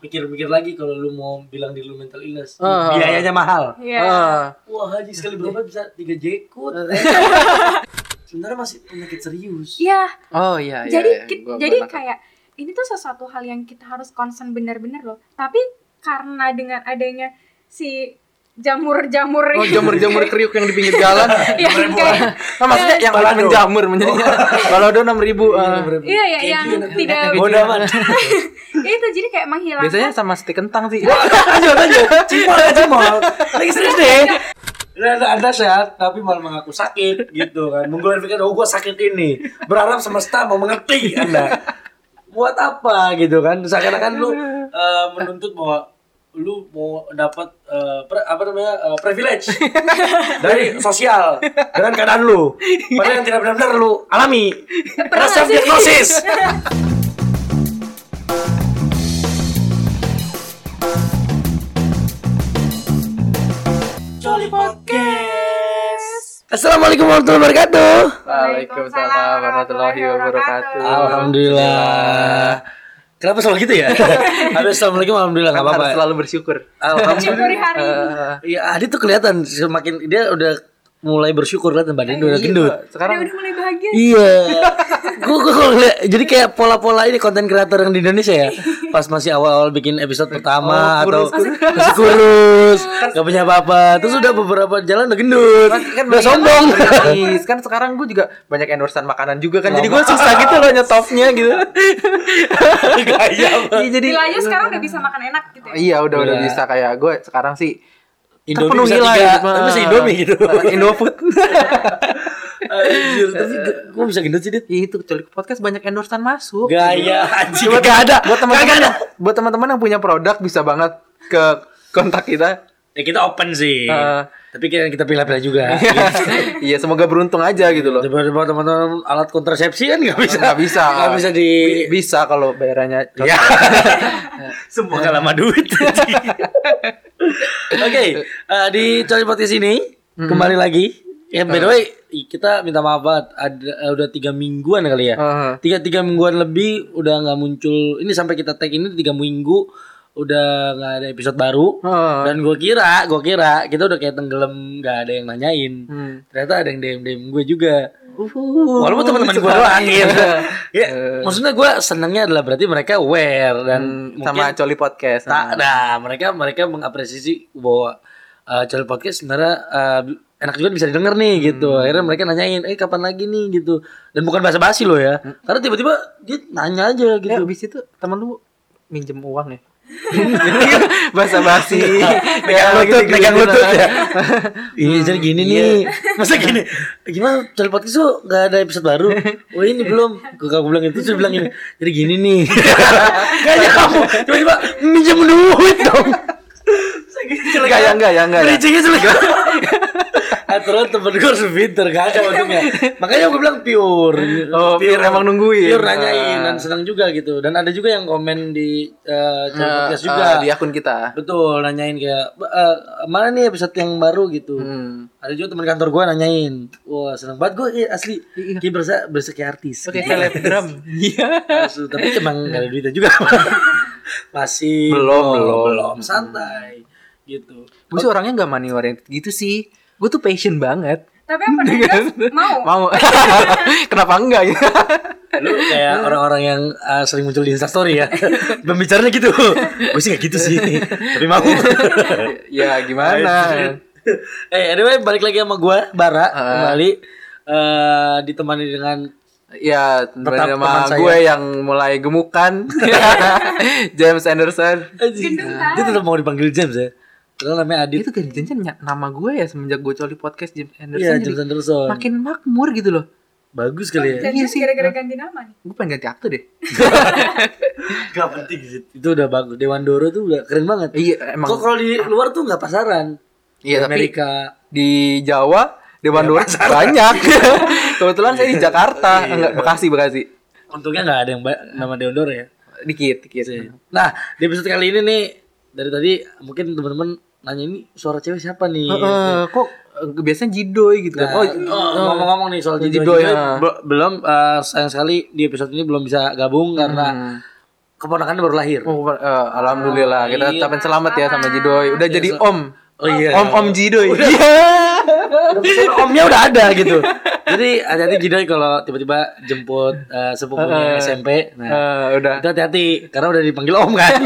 pikir-pikir lagi kalau lu mau bilang di lu mental illness. Biayanya mahal. Yeah. Wah, haji sekali berapa bisa 3 jekut. Sebenarnya masih penyakit serius. Iya. Oh iya. Jadi kayak ini tuh sesuatu hal yang kita harus concern benar-benar loh. Tapi karena dengan adanya si jamur-jamur kriuk yang di pinggir jalan. Iya. Nah, maksudnya yang menjamur menjadinya. Kalau ada 6.000. Iya, yang tidak bodoh amat. Itu jadi kayak menghilangkan. Biasanya sama stik kentang sih. Lanjut. Cimol. Lagi serius deh. Ada sehat tapi malah mengaku sakit gitu kan. Menggelapkan oh gua sakit ini. Berharap semesta mau mengerti Anda. Buat apa gitu kan? Seakan-akan lu menuntut bahwa lu mau dapat privilege dari sosial dengan keadaan lu, padahal yang tidak benar-benar lu alami. Self diagnosis. Joli podcast. Assalamualaikum warahmatullahi wabarakatuh. Waalaikumsalam warahmatullahi wabarakatuh. Alhamdulillah. Kenapa selalu gitu ya? Habis assalamualaikum alhamdulillah enggak apa-apa. Selalu bersyukur. Alhamdulillah. Hari ini. Iya, Adi tuh kelihatan semakin dia udah mulai bersyukur kelihatan badannya udah gendut. Sekarang dia udah mulai bahagia. Iya. Gua jadi kayak pola-pola ini konten kreator yang di Indonesia ya. Pas masih awal-awal bikin episode pertama atau kurus. Enggak punya apa-apa. Terus udah beberapa jalan udah gendut. Kan udah sombong. Kan sekarang gua juga banyak endorsean makanan juga kan. Jadi gua susah gitu loh nyetopnya gitu. Jadi nilainya sekarang udah bisa makan enak gitu ya. Iya, udah bisa kayak gua sekarang sih Indomie bisa tiga, tapi masih Indomie gitu. Indofood. Anjir, tapi gue bisa gendut sih, Dit. Itu Coli podcast banyak endorsean masuk. Gaya anjir. Gak ada. Buat teman-teman yang punya produk bisa banget ke kontak kita. Ya kita open sih. Tapi kita pilih-pilih juga. Iya, semoga beruntung aja gitu loh. Coba teman-teman alat kontrasepsi kan enggak bisa kalau bayarannya. Ya. Semoga lama duit. Oke, di Coli podcast ini kembali lagi. Ya, by the way, kita minta maaf banget udah 3 mingguan kali ya. 3 mingguan lebih udah enggak muncul. Ini sampai kita tag ini 3 minggu. Udah nggak ada episode baru dan gue kira kita udah kayak tenggelam nggak ada yang nanyain ternyata ada yang DM gue juga walaupun teman-teman gue doang gitu. Ya, maksudnya gue senangnya adalah berarti mereka aware dan sama Coli podcast mereka mengapresiasi bahwa Coli podcast sebenarnya enak juga bisa didengar nih gitu. Akhirnya mereka nanyain kapan lagi nih gitu, dan bukan basa-basi loh ya, karena tiba-tiba dia nanya aja gitu. Habis itu teman lu minjem uang ya basa-basi, megang lutut ya. Iya, jadi gini nih. Masa gini. Gimana Coli podcast tuh enggak ada episode baru? Oh, ini belum. Gua bilang itu, terus bilang ini. Jadi gini nih. Kayaknya kamu coba minjem duit dong. Enggak. Bridging-nya jelek. Aturan temen gue harus pinter, gak ada untungnya. Makanya gue bilang pure emang nungguin. Pure nanyain dan senang juga gitu. Dan ada juga yang komen di podcast juga di akun kita. Betul, nanyain kayak mana nih episode yang baru gitu. Ada juga teman kantor gue nanyain. Wah, senang banget gue asli. Kayak berasa kayak artis. Oke, telegram. Iya. Tapi emang gak ada duitnya juga. Masih belum santai gitu. Gue sih orangnya gak money oriented gitu sih. Gue tuh passion banget. Tapi apa dia mau? Kenapa enggak ya? Lu kayak orang-orang yang sering muncul di Instastory ya. Pembicaranya gitu. Gue sih gak gitu sih. Tapi mau. Ya gimana? Anyway, balik lagi sama gue, Bara. Kembali ditemani dengan ya teman gue yang mulai gemukan, James Anderson. Dia tetap mau dipanggil James ya. Kalau namanya Adi itu ganti-gantian nama gue ya semenjak gue Coli podcast James Anderson. Iya, James Anderson. Makin makmur gitu loh. Bagus kali ya. Iya sih, gara-gara ganti nama nih. Gue pengen ganti akte deh. Gak penting sih. Itu udah bagus. Dewandoro tuh udah keren banget. Iya, emang. Kok kalau di luar tuh enggak pasaran. Iya, tapi Amerika, di Jawa Dewandoro ya, banyak. Kebetulan saya di Jakarta, enggak Bekasi. Untungnya enggak ada yang nama Dewandoro ya. Dikit sih. Nah, di episode kali ini nih dari tadi mungkin teman-teman nanya ini suara cewek siapa nih? Kok biasanya Jidoy gitu kan? Nah, ngomong-ngomong nih soal Jidoy. Belum sayang sekali di episode ini belum bisa gabung karena keponakannya baru lahir. Alhamdulillah. Kita ucapin selamat ya sama Jidoy. Udah jadi om. Oh iya. Om Jidoy. Iya. Omnya udah ada gitu. Jadi hati-hati Jidoy kalau tiba-tiba jemput sepupunya SMP. Nah, udah. Itu hati-hati karena udah dipanggil om kan.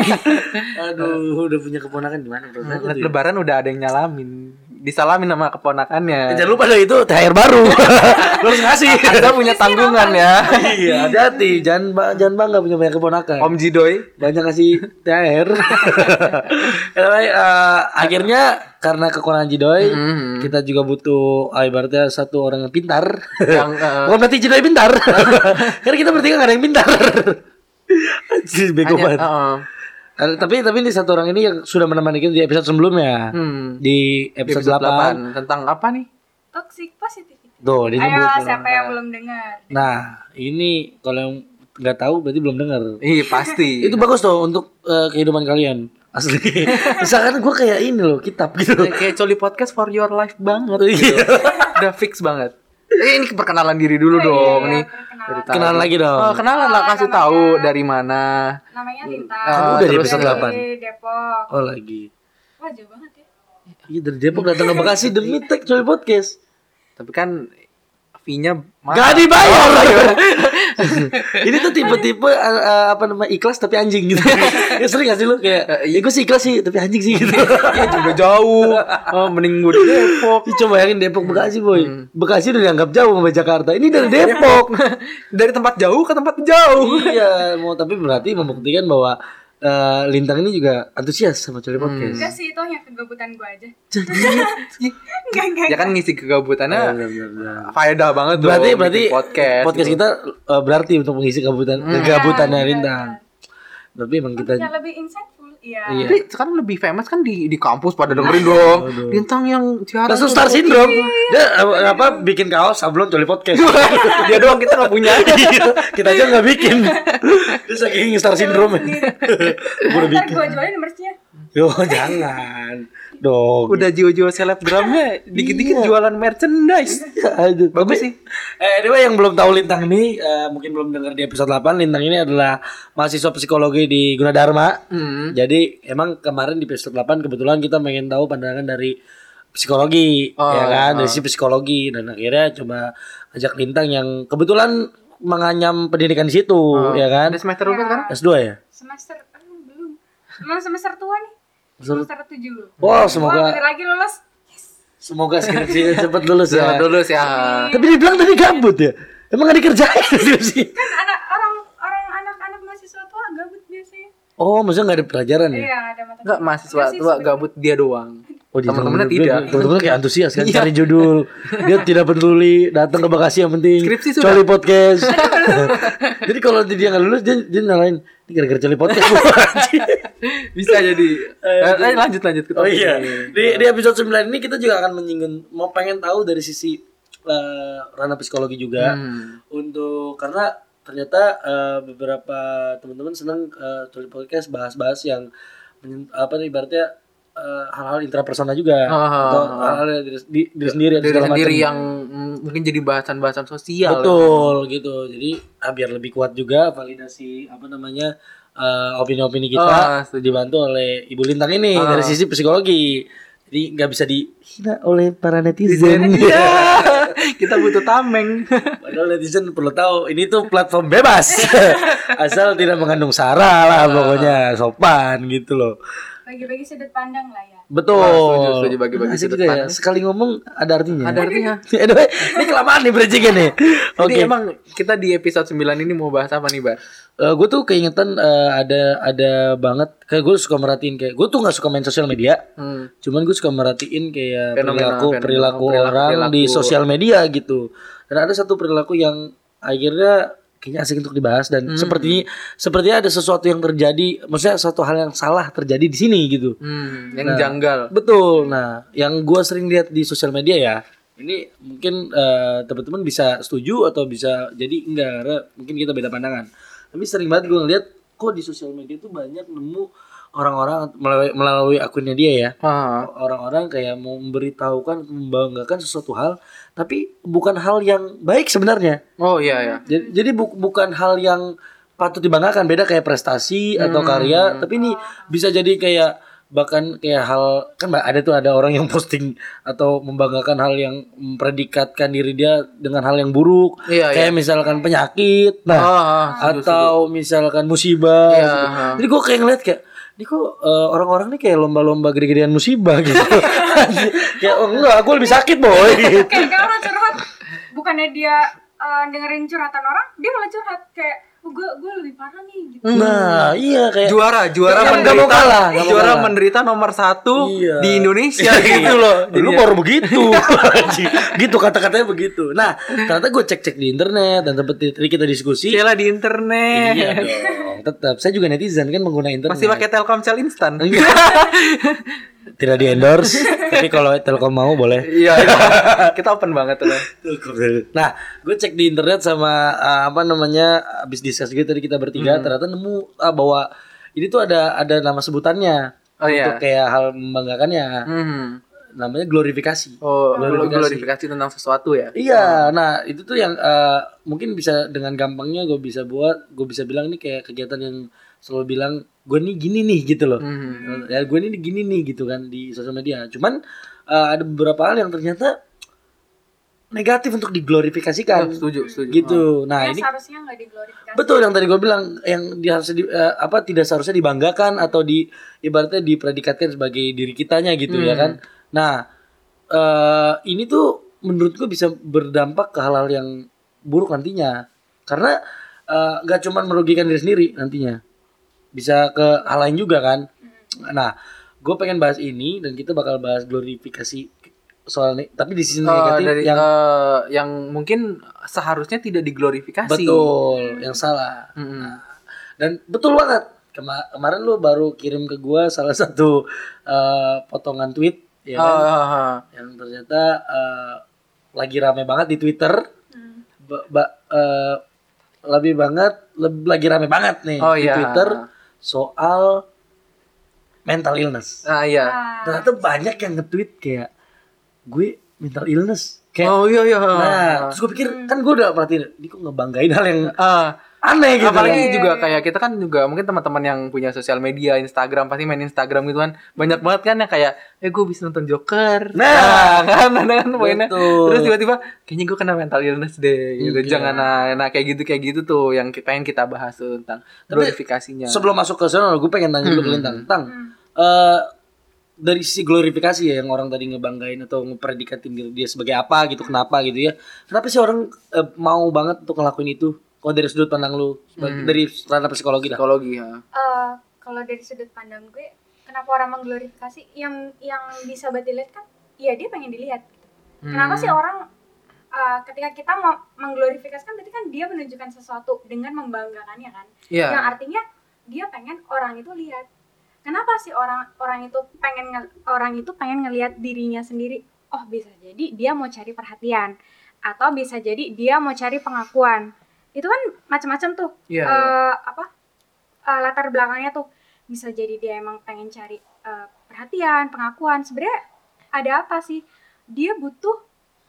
Aduh, udah punya keponakan gimana? Lebaran udah ada yang nyalamin. Disalamin sama keponakannya. Jangan lupa deh itu THR baru. Lu harus ngasih. Anda punya tanggungan ya. Iya, hati-hati. Jangan bangga punya banyak keponakan. Om Jidoy banyak ngasih THR. Akhirnya karena kekurangan Jidoy, kita juga butuh ibaratnya satu orang yang pintar. Bukan berarti Jidoy pintar. Karena kita bertiga enggak ada yang pintar. Bego banget. Tapi ini satu orang ini yang sudah menemani kita di episode sebelumnya. Di episode 8 tentang apa nih? Toxic positivity. Tuh, dia nyebut. Siapa yang belum dengar? Nah, ini kalau yang enggak tahu berarti belum dengar. Iya, pasti. Itu bagus tuh untuk kehidupan kalian. Asli. Misalkan gue kayak ini loh, kitab gitu. Kayak Coli podcast for your life banget gitu. Udah fix banget. Ini perkenalan diri dulu dong nih. Kenalan lagi dong. Kenalan lah, kasih tahu dari mana. Namanya Tita. Udah di episode 8. Dari Depok. Oh lagi. Wah jauh banget ya. Iya dari Depok datang ke Bekasi demi tag Joli podcast. Tapi kan fee-nya mahal. Gak dibayar. Ini tuh tipe-tipe apa namanya ikhlas tapi anjing gitu. Ya sering gak sih lu kayak ya gue sih ikhlas sih tapi anjing sih gitu. Ya juga jauh. Oh mending gue di Depok. Coba bayangin Depok Bekasi boy. Bekasi udah dianggap jauh sama Jakarta. Ini dari Depok. Dari tempat jauh ke tempat jauh. Iya, mau tapi berarti membuktikan bahwa Lintang ini juga antusias sama Joli podcast. Enggak sih, itu hanya kegabutan gue aja. Enggak. Ya kan ngisi kegabutannya. Faedah banget tuh. Berarti podcast gitu. Kita berarti untuk mengisi kegabutannya Lintang. Tapi emang kita lebih insightful. Iya. Tapi sekarang lebih famous kan di kampus pada dengerin dong. Lintang yang juara Star Syndrome. Dia apa bikin kaos sablon Joli podcast. Dia doang kita enggak punya. Kita aja enggak bikin. Terus saking Star Syndrome. Gua bikin. Gua jualin merch-nya. Yo jangan. Dong. Udah jiwa-jiwa selebgramnya dikit-dikit jualan merchandise. Aduh, bagus sih. Anyway yang belum tahu Lintang nih, mungkin belum dengar di episode 8. Lintang ini adalah mahasiswa psikologi di Gunadarma. Jadi emang kemarin di episode 8 kebetulan kita pengen tahu pandangan dari psikologi, dari sisi psikologi, dan akhirnya coba ajak Lintang yang kebetulan menganyam pendidikan di situ, ya kan? Udah semester berapa sekarang? S2 ya? Semester belum. Emang semester tua nih. Semester 7. Wow, semoga bentar lagi lulus. Yes. Semoga skripsinya cepat lulus ya. Tapi dibilang tadi gabut ya. Emang enggak dikerjain skripsi. Kan anak-anak mahasiswa tua gabut biasanya. Oh, maksudnya enggak ada pelajaran ya? Iya, ada mata. Enggak, mahasiswa tua gabut dia doang. Oh, teman-temannya tidak. Teman-temannya kayak antusias kan cari judul. Dia tidak peduli datang ke Bekasi yang penting Joli podcast. Jadi kalau dia enggak lulus dia nyalain ini gara-gara Joli podcast. Bisa jadi. Lanjut kita. Oh iya. Di episode 9 ini kita juga akan menyinggung mau pengen tahu dari sisi ranah psikologi juga untuk karena ternyata beberapa teman-teman senang Joli podcast bahas-bahas yang ibaratnya hal-hal intrapersonal juga atau hal-hal diri sendiri atau segala macam yang mungkin jadi bahasan-bahasan sosial. Betul gitu. Jadi biar lebih kuat juga validasi opini-opini kita dibantu oleh Ibu Lintang ini dari sisi psikologi. Jadi enggak bisa dihina oleh para netizen. Kita butuh tameng. Padahal netizen perlu tahu ini tuh platform bebas. Asal tidak mengandung sara lah pokoknya sopan gitu loh. Bagi-bagi sudut pandang lah ya. Betul. Setuju bagi-bagi sudut pandang. Ya. Sekali ngomong ada artinya. Ada artinya. Ini kelamaan nih bridging-nya nih. Jadi emang kita di episode 9 ini mau bahas apa nih, Bar? Gue tuh keingetan ada banget. Kayak gue suka merhatiin kayak gue tuh nggak suka main sosial media. Cuman gue suka merhatiin kayak perilaku orang di sosial media gitu. Dan ada satu perilaku yang akhirnya kayaknya asik untuk dibahas dan sepertinya ada sesuatu yang terjadi, maksudnya suatu hal yang salah terjadi di sini gitu. Yang janggal. Betul. Nah, yang gue sering lihat di sosial media ya, ini mungkin teman-teman bisa setuju atau bisa jadi enggak, karena mungkin kita beda pandangan. Tapi sering banget gue ngeliat kok di sosial media tuh banyak nemu orang-orang melalui akunnya dia ya. Orang-orang kayak mau memberitahukan, membanggakan sesuatu hal tapi bukan hal yang baik sebenarnya. Oh iya ya. Jadi bukan hal yang patut dibanggakan, beda kayak prestasi atau karya, tapi ini bisa jadi kayak bahkan kayak hal, kan ada tuh ada orang yang posting atau membanggakan hal yang mempredikatkan diri dia dengan hal yang buruk, kayak misalkan penyakit, atau misalkan musibah. Jadi gue kayak ngeliat kayak ini kok orang-orang nih kayak lomba-lomba gede-gedean musibah gitu. Kayak oh enggak, gue lebih sakit boy. Gitu. Kayak orang curhat, bukannya dia dengerin curhatan orang, dia malah curhat kayak gue lebih parah nih. Gitu. Nah iya kayak juara ya, menderita, gak mau kalah, juara menderita nomor 1 di Indonesia gitu loh. Dulu baru begitu, gitu kata-katanya begitu. Nah ternyata gue cek-cek di internet dan tempat kita diskusi. Cela di internet. Iya dong. Tetap, saya juga netizen kan menggunakan internet. Masih pakai Telkomsel instan. Tidak di endorse, tapi kalau Telkom mau boleh. Iya, kita open banget loh. Nah, gue cek di internet sama abis diskusi gitu tadi kita bertiga, ternyata nemu bahwa ini tuh ada nama sebutannya untuk kayak hal membanggakannya. Namanya glorifikasi. Oh, glorifikasi tentang sesuatu ya. Iya, nah itu tuh yang mungkin bisa dengan gampangnya gue bisa bilang ini kayak kegiatan yang selalu bilang gue nih gini nih gitu loh. Ya gue nih gini nih gitu kan di sosial media. Cuman ada beberapa hal yang ternyata negatif untuk diglorifikasikan. Setuju. Gitu. Nah, ini seharusnya enggak diglorifikasi. Betul yang tadi gue bilang yang harusnya tidak seharusnya dibanggakan atau ibaratnya dipredikatkan sebagai diri kitanya gitu ya kan. Nah, ini tuh menurut gue bisa berdampak ke hal-hal yang buruk nantinya. Karena gak cuma merugikan diri sendiri nantinya. Bisa ke hal lain juga kan. Nah, gue pengen bahas ini dan kita bakal bahas glorifikasi soalnya. Tapi di sisi negatif yang mungkin seharusnya tidak diglorifikasi. Betul, yang salah. Nah, dan betul banget. Kemarin lu baru kirim ke gue salah satu potongan tweet. Ya kan? Yang ternyata lagi rame banget di Twitter, lagi rame banget nih di Twitter soal mental illness. Ternyata banyak yang nge-tweet kayak gue mental illness. Kayak, terus gue pikir kan gue udah perhatiin, ini kok ngebanggain hal yang aneh gitu. Apalagi juga kayak kita kan juga mungkin teman-teman yang punya sosial media, Instagram, pasti main Instagram gitu kan. Banyak banget kan yang kayak gue bisa nonton Joker. Nah, kan poinnya. Terus tiba-tiba kayaknya gue kena mental illness deh. Gitu. Jangan nah kayak gitu tuh yang pengen kita bahas tentang glorifikasinya. Sebelum masuk ke sana gue pengen tanya dulu ke Lintang. Dari sisi glorifikasi ya yang orang tadi ngebanggain atau ngepredikatin dia sebagai apa gitu, kenapa gitu ya. Kenapa sih orang mau banget untuk ngelakuin itu? Oh, dari sudut pandang lu, dari ranah psikologi dah. Kalau dari sudut pandang gue, kenapa orang mengglorifikasi yang bisa buat dilihat kan? Iya, dia pengen dilihat. Kenapa sih orang ketika kita mengglorifikasikan berarti kan dia menunjukkan sesuatu dengan membanggakannya kan? Yeah. Yang artinya dia pengen orang itu lihat. Kenapa sih orang itu pengen ngelihat dirinya sendiri? Oh, bisa jadi dia mau cari perhatian atau bisa jadi dia mau cari pengakuan. Itu kan macam-macam tuh latar belakangnya tuh bisa jadi dia emang pengen cari perhatian, pengakuan. Sebenarnya ada apa sih? Dia butuh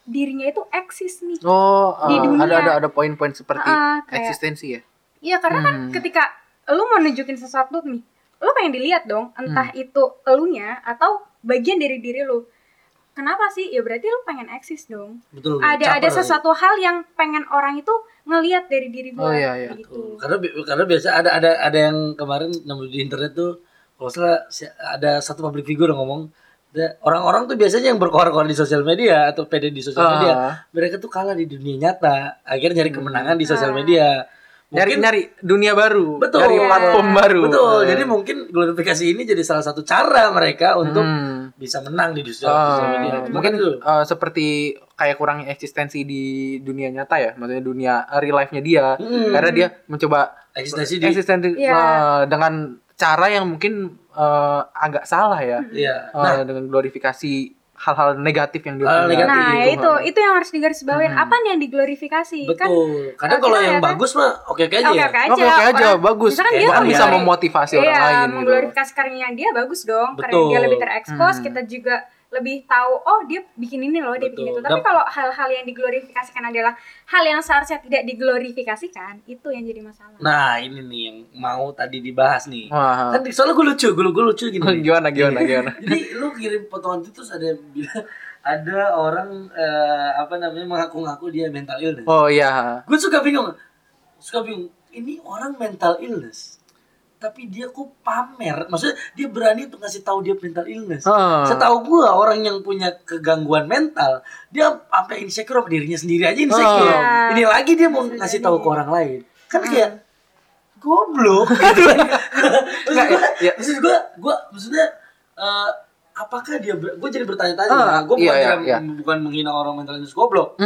dirinya itu eksis nih di dunia. Ada poin-poin seperti eksistensi ya. Iya karena kan ketika lu mau nunjukin sesuatu nih, lu pengen dilihat dong, entah itu elunya atau bagian dari diri lu. Kenapa sih? Ya berarti lu pengen eksis dong. Betul, ada sesuatu hal yang pengen orang itu ngelihat dari diri gue. Oh iya gitu. Karena biasa ada yang kemarin nemu di internet tuh kalau salah ada satu public figure yang ngomong orang-orang tuh biasanya yang berkoar-koar di sosial media atau pede di sosial media, mereka tuh kalah di dunia nyata, akhirnya nyari kemenangan di sosial media. Nyari dunia baru, nyari platform baru. Betul. Jadi mungkin glorifikasi ini jadi salah satu cara mereka untuk bisa menang di sosial media. Mungkin seperti kayak kurangnya eksistensi di dunia nyata ya, maksudnya dunia real life-nya dia. Karena dia mencoba eksistensi dengan cara yang mungkin agak salah ya. Dengan glorifikasi hal-hal negatif yang dilakukan. Nah, itu yang harus digarisbawahi. Apa nih yang diglorifikasi? Betul. Kan kadang kalau yang bagus mah oke-oke aja. Bagus. Kan bisa memotivasi orang lain gitu. Mengglorifikasi karyanya dia bagus dong. Karena dia lebih terekspos, kita juga lebih tahu, oh dia bikin ini loh, dia bikin itu. Tapi kalau hal-hal yang diglorifikasikan adalah hal yang seharusnya tidak diglorifikasikan, itu yang jadi masalah. Nah ini nih yang mau tadi dibahas nih. Kan soalnya gue lucu gini. Gimana? Jadi lu kirim potongan itu terus ada orang mengaku-ngaku dia mental illness. Oh iya. Gue suka bingung. Ini orang mental illness. Tapi dia kok pamer, maksudnya dia berani untuk ngasih tahu dia mental illness. Setahu gue orang yang punya kegangguan mental, dia sampai insecure sama dirinya sendiri aja insecure. Ini lagi dia mau ngasih tahu ke orang lain, kan kayak goblok. Maksudnya, apakah dia? Gue jadi bertanya-tanya. Bukan menghina orang mental illness goblok.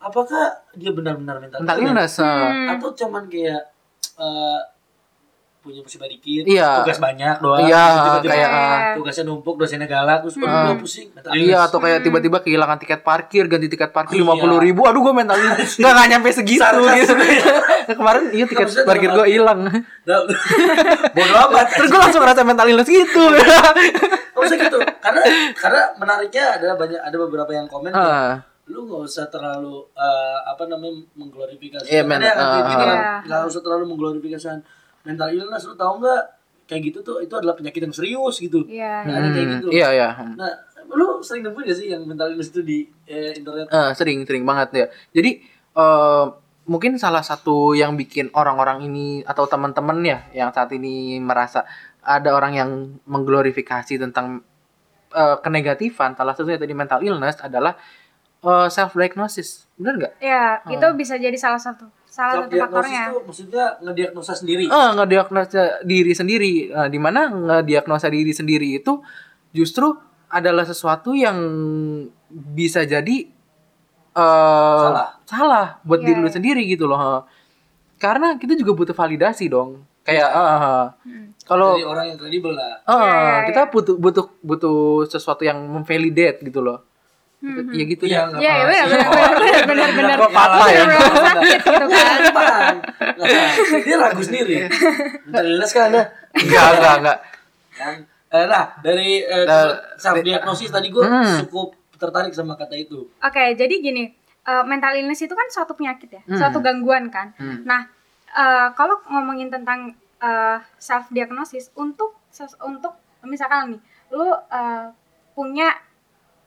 Apakah dia benar-benar mental illness? Atau cuman kayak punya musibah dikit, tugas banyak doang, tiba-tiba tugasnya numpuk, dosennya galak, terus gue pusing. Iya, atau kayak tiba-tiba kehilangan tiket parkir, ganti tiket parkir 50.000, aduh gue mental illness. Nggak nyampe segitu gitu. Kemarin tiket parkir gue hilang. Bodoh amat. Terus gue langsung ngerasa mental illness gitu. Maksudnya gitu, karena menariknya adalah ada beberapa yang komen lu nggak usah terlalu mengglorifikasi. Nggak usah terlalu mengglorifikasi mental illness, lu tau nggak kayak gitu tuh itu adalah penyakit yang serius gitu. Ada kayak gitu. Iya. Nah, lu sering nemu nggak sih yang mental illness itu di internet? Sering banget ya. Jadi mungkin salah satu yang bikin orang-orang ini atau teman-temannya yang saat ini merasa ada orang yang mengglorifikasi tentang kenegatifan, salah satunya tadi mental illness adalah self diagnosis. Benar nggak? Ya, itu bisa jadi salah satu faktornya. Itu maksudnya ngediagnosa sendiri. Ngediagnosa diri sendiri. Nah, di mana ngediagnosa diri sendiri itu justru adalah sesuatu yang bisa jadi salah buat diri lu sendiri gitu loh. Karena kita juga butuh validasi dong. Kayak kalau jadi orang yang kredibel lah. Kita butuh sesuatu yang memvalidate gitu loh. Ya gitu ya. Iya, benar. Kok patah ya? Sakit gitu kan. Dia ragu sendiri. Jelas kan Anda? Enggak. Dari self diagnosis tadi gue cukup tertarik sama kata itu. Oke, jadi gini, mental illness itu kan suatu penyakit ya, suatu gangguan kan. Nah, kalau ngomongin tentang self diagnosis untuk misalkan nih, lu punya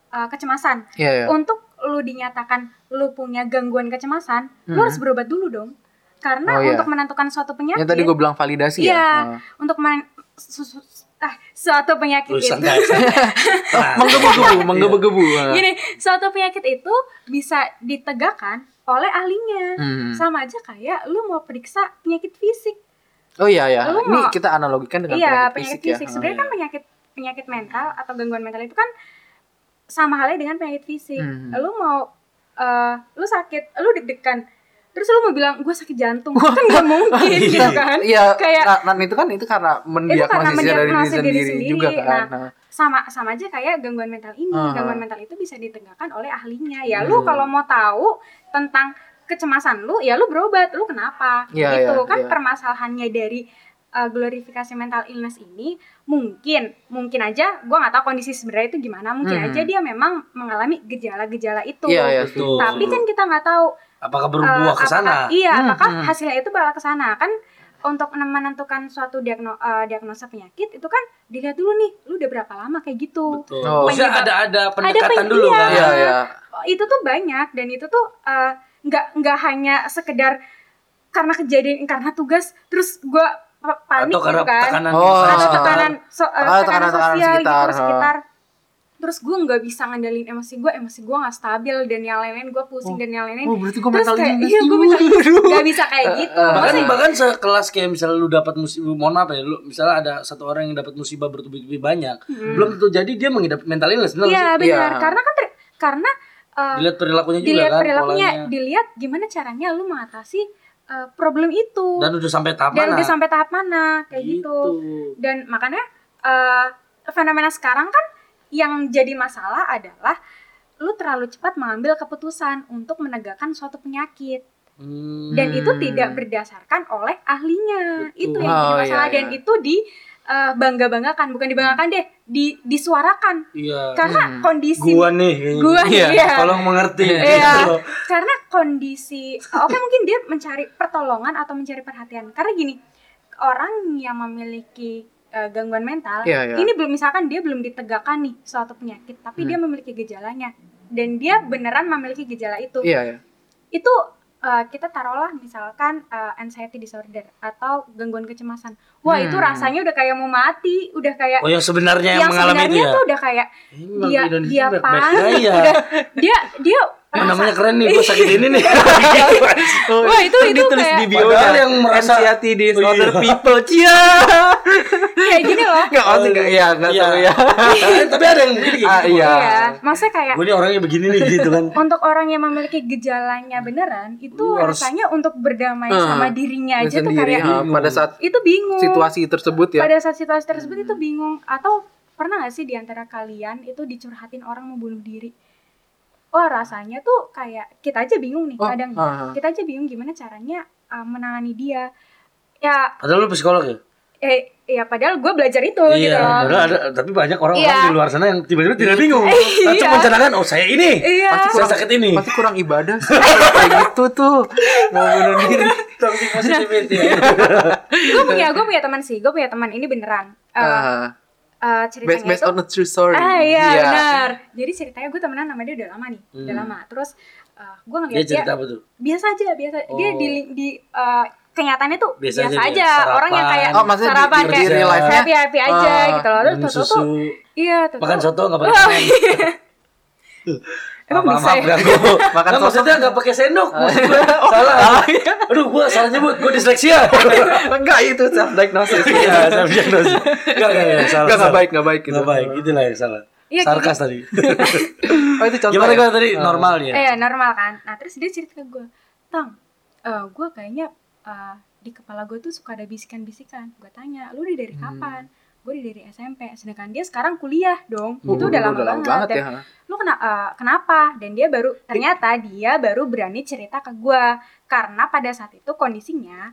kecemasan. Untuk lu dinyatakan lu punya gangguan kecemasan, lu harus berobat dulu dong. Karena untuk menentukan suatu penyakit. Yang tadi gue bilang validasi untuk suatu penyakit itu. Menggebu-gebu. Gini, suatu penyakit itu bisa ditegakkan oleh ahlinya. Sama aja kayak lu mau periksa penyakit fisik. Oh iya. Ini kita analogikan dengan penyakit fisik. Sebenarnya kan penyakit mental atau gangguan mental itu kan sama halnya dengan penyakit fisik. Lu mau lu sakit, lu deg-degan, terus lu mau bilang gue sakit jantung, kan gak mungkin gitu kan. Iya, kayak itu karena mendiagnosis diri sendiri juga kan. Nah, sama aja kayak gangguan mental ini. Gangguan mental itu bisa ditegakkan oleh ahlinya. Ya lu kalau mau tahu tentang kecemasan lu, ya lu berobat, lu kenapa? Gitu kan. Permasalahannya dari glorifikasi mental illness ini mungkin aja gue nggak tahu kondisi sebenarnya itu gimana, mungkin aja dia memang mengalami gejala-gejala itu, tapi kan kita nggak tahu apakah berbuah ke sana, apakah hasilnya itu bakal ke sana kan. Untuk menentukan suatu diagnosa penyakit itu kan dilihat dulu nih lu udah berapa lama kayak gitu. Maksudnya ada pendekatan dulu kan. Itu tuh banyak, dan itu tuh nggak hanya sekedar karena kejadian, karena tugas terus gue panik atau karena kan? tekanan sosial gitu sekitar. Terus gue nggak bisa ngandelin emosi gue nggak stabil, dan yang lain-lain gue pusing dan yang lain-lain. Berarti gue mental illness. Iya, gue nggak bisa kayak gitu. Bahkan sekelas kayak misalnya lu dapat musibah, mohon maaf ya, lu misalnya ada satu orang yang dapat musibah bertubi-tubi banyak, belum tentu jadi dia mengidap mental illness. Iya benar, karena kan karena dilihat perilakunya juga kan. Dilihat gimana caranya lu mengatasi problem itu. Dan udah sampai tahap mana? Kayak gitu. Dan makanya fenomena sekarang kan yang jadi masalah adalah lu terlalu cepat mengambil keputusan untuk menegakkan suatu penyakit. Dan itu tidak berdasarkan oleh ahlinya. Itu yang jadi masalah. Dan itu di bangga-banggakan, bukan dibanggakan deh, disuarakan. Iya. Karena kondisi gua nih. Iya. Tolong mengerti. Iya. Karena kondisi mungkin dia mencari pertolongan atau mencari perhatian. Karena gini, orang yang memiliki gangguan mental, ini belum, misalkan dia belum ditegakkan nih suatu penyakit, tapi dia memiliki gejalanya dan dia beneran memiliki gejala itu. Iya, iya. Itu kita taruhlah misalkan anxiety disorder atau gangguan kecemasan. Wah, itu rasanya udah kayak mau mati, udah kayak yang mengalami itu ya. Tuh udah kayak dia panik, dia namanya keren nih, gua sakit ini nih. Wah, itu ditulis kayak di bio yang merasa anxiety disorder people. Cia. Kayak gini loh. Enggak asing enggak tahu ya. Tapi ada yang begini. Iya. Maksudnya kayak gua nih orangnya begini nih gitu kan. Untuk orang yang memiliki gejalanya beneran, itu rasanya untuk berdamai sama dirinya aja tuh kayak pada saat itu bingung. Situasi tersebut ya. Pada saat situasi tersebut itu bingung. Atau pernah enggak sih di antara kalian itu dicurhatin orang mau bunuh diri? Oh, rasanya tuh kayak kita aja bingung nih kadang. Kita aja bingung gimana caranya menangani dia. Ya. Padahal lu psikolog ya? Ya padahal gue belajar itu gitu. Ada, tapi banyak orang-orang di luar sana yang tiba-tiba tidak bingung. Langsung menceritakan, saya ini. Pasti kurang, sakit ini. Pasti kurang ibadah. Gitu tuh. Ngomongin diri. Toxic positivity. Gue punya teman sih. Gue punya teman ini beneran. Ceritanya based on a true story. Benar. Jadi ceritanya gue temenan sama dia udah lama nih, udah lama. Terus gue ngeliat dia cerita apa tuh? Biasa aja. Dia di kenyataannya tuh biasa aja. Orang yang kayak sarapan kayak happy aja gitu loh. Terus susu. Iya, tuh. Makan soto enggak pakai emang bisa ya? Makan nah, maksudnya nggak pakai sendok, salah. Aduh, gue salah nyebut, gue disleksia. Enggak, itu self diagnosis. Iya, self diagnosis. Nggak baik. Itulah yang salah. Ya, sarkas tadi. Itu contoh. Gimana gue tadi normalnya? Normal kan. Nah, terus dia cerita ke gue, Tang, gue kayaknya di kepala gue tuh suka ada bisikan-bisikan. Gue tanya, lu dari kapan? Gue dari SMP, sedangkan dia sekarang kuliah dong. Itu udah lama banget ya. Lu kenapa? Dan dia ternyata dia baru berani cerita ke gue karena pada saat itu kondisinya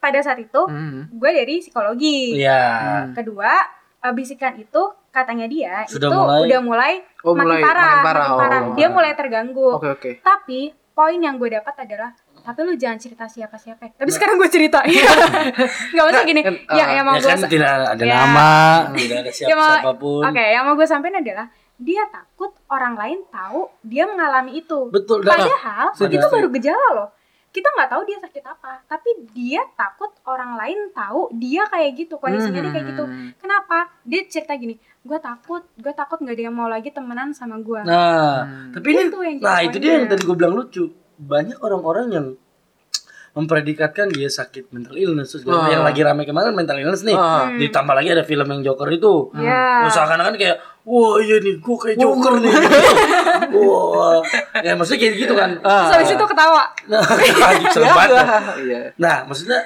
pada saat itu gue dari psikologi. Kedua, bisikan itu katanya dia udah mulai makin parah. Dia mulai terganggu. Okay. Tapi poin yang gue dapat adalah, tapi lu jangan cerita siapa-siapa. Tapi sekarang gue cerita. Enggak usah gini. Yang mau gue tidak ada nama, tidak ada siapa-siapapun. Yang mau gue sampaikan adalah dia takut orang lain tahu dia mengalami itu. Betul. Padahal itu baru gejala loh. Kita enggak tahu dia sakit apa, tapi dia takut orang lain tahu dia kayak gitu, kondisinya dia kayak gitu. Kenapa? Dia cerita gini, "Gue takut enggak ada yang mau lagi temenan sama gue." Nah, tapi itu dia yang tadi gue bilang lucu. Banyak orang-orang yang mempredikatkan dia sakit mental illness. Yang lagi ramai kemarin mental illness nih. Ditambah lagi ada film yang Joker itu. Seakan-akan kayak, wah iya nih, gue kayak Joker nih. Wah, ya maksudnya kayak gitu kan. Terus abis itu ketawa. Nah, maksudnya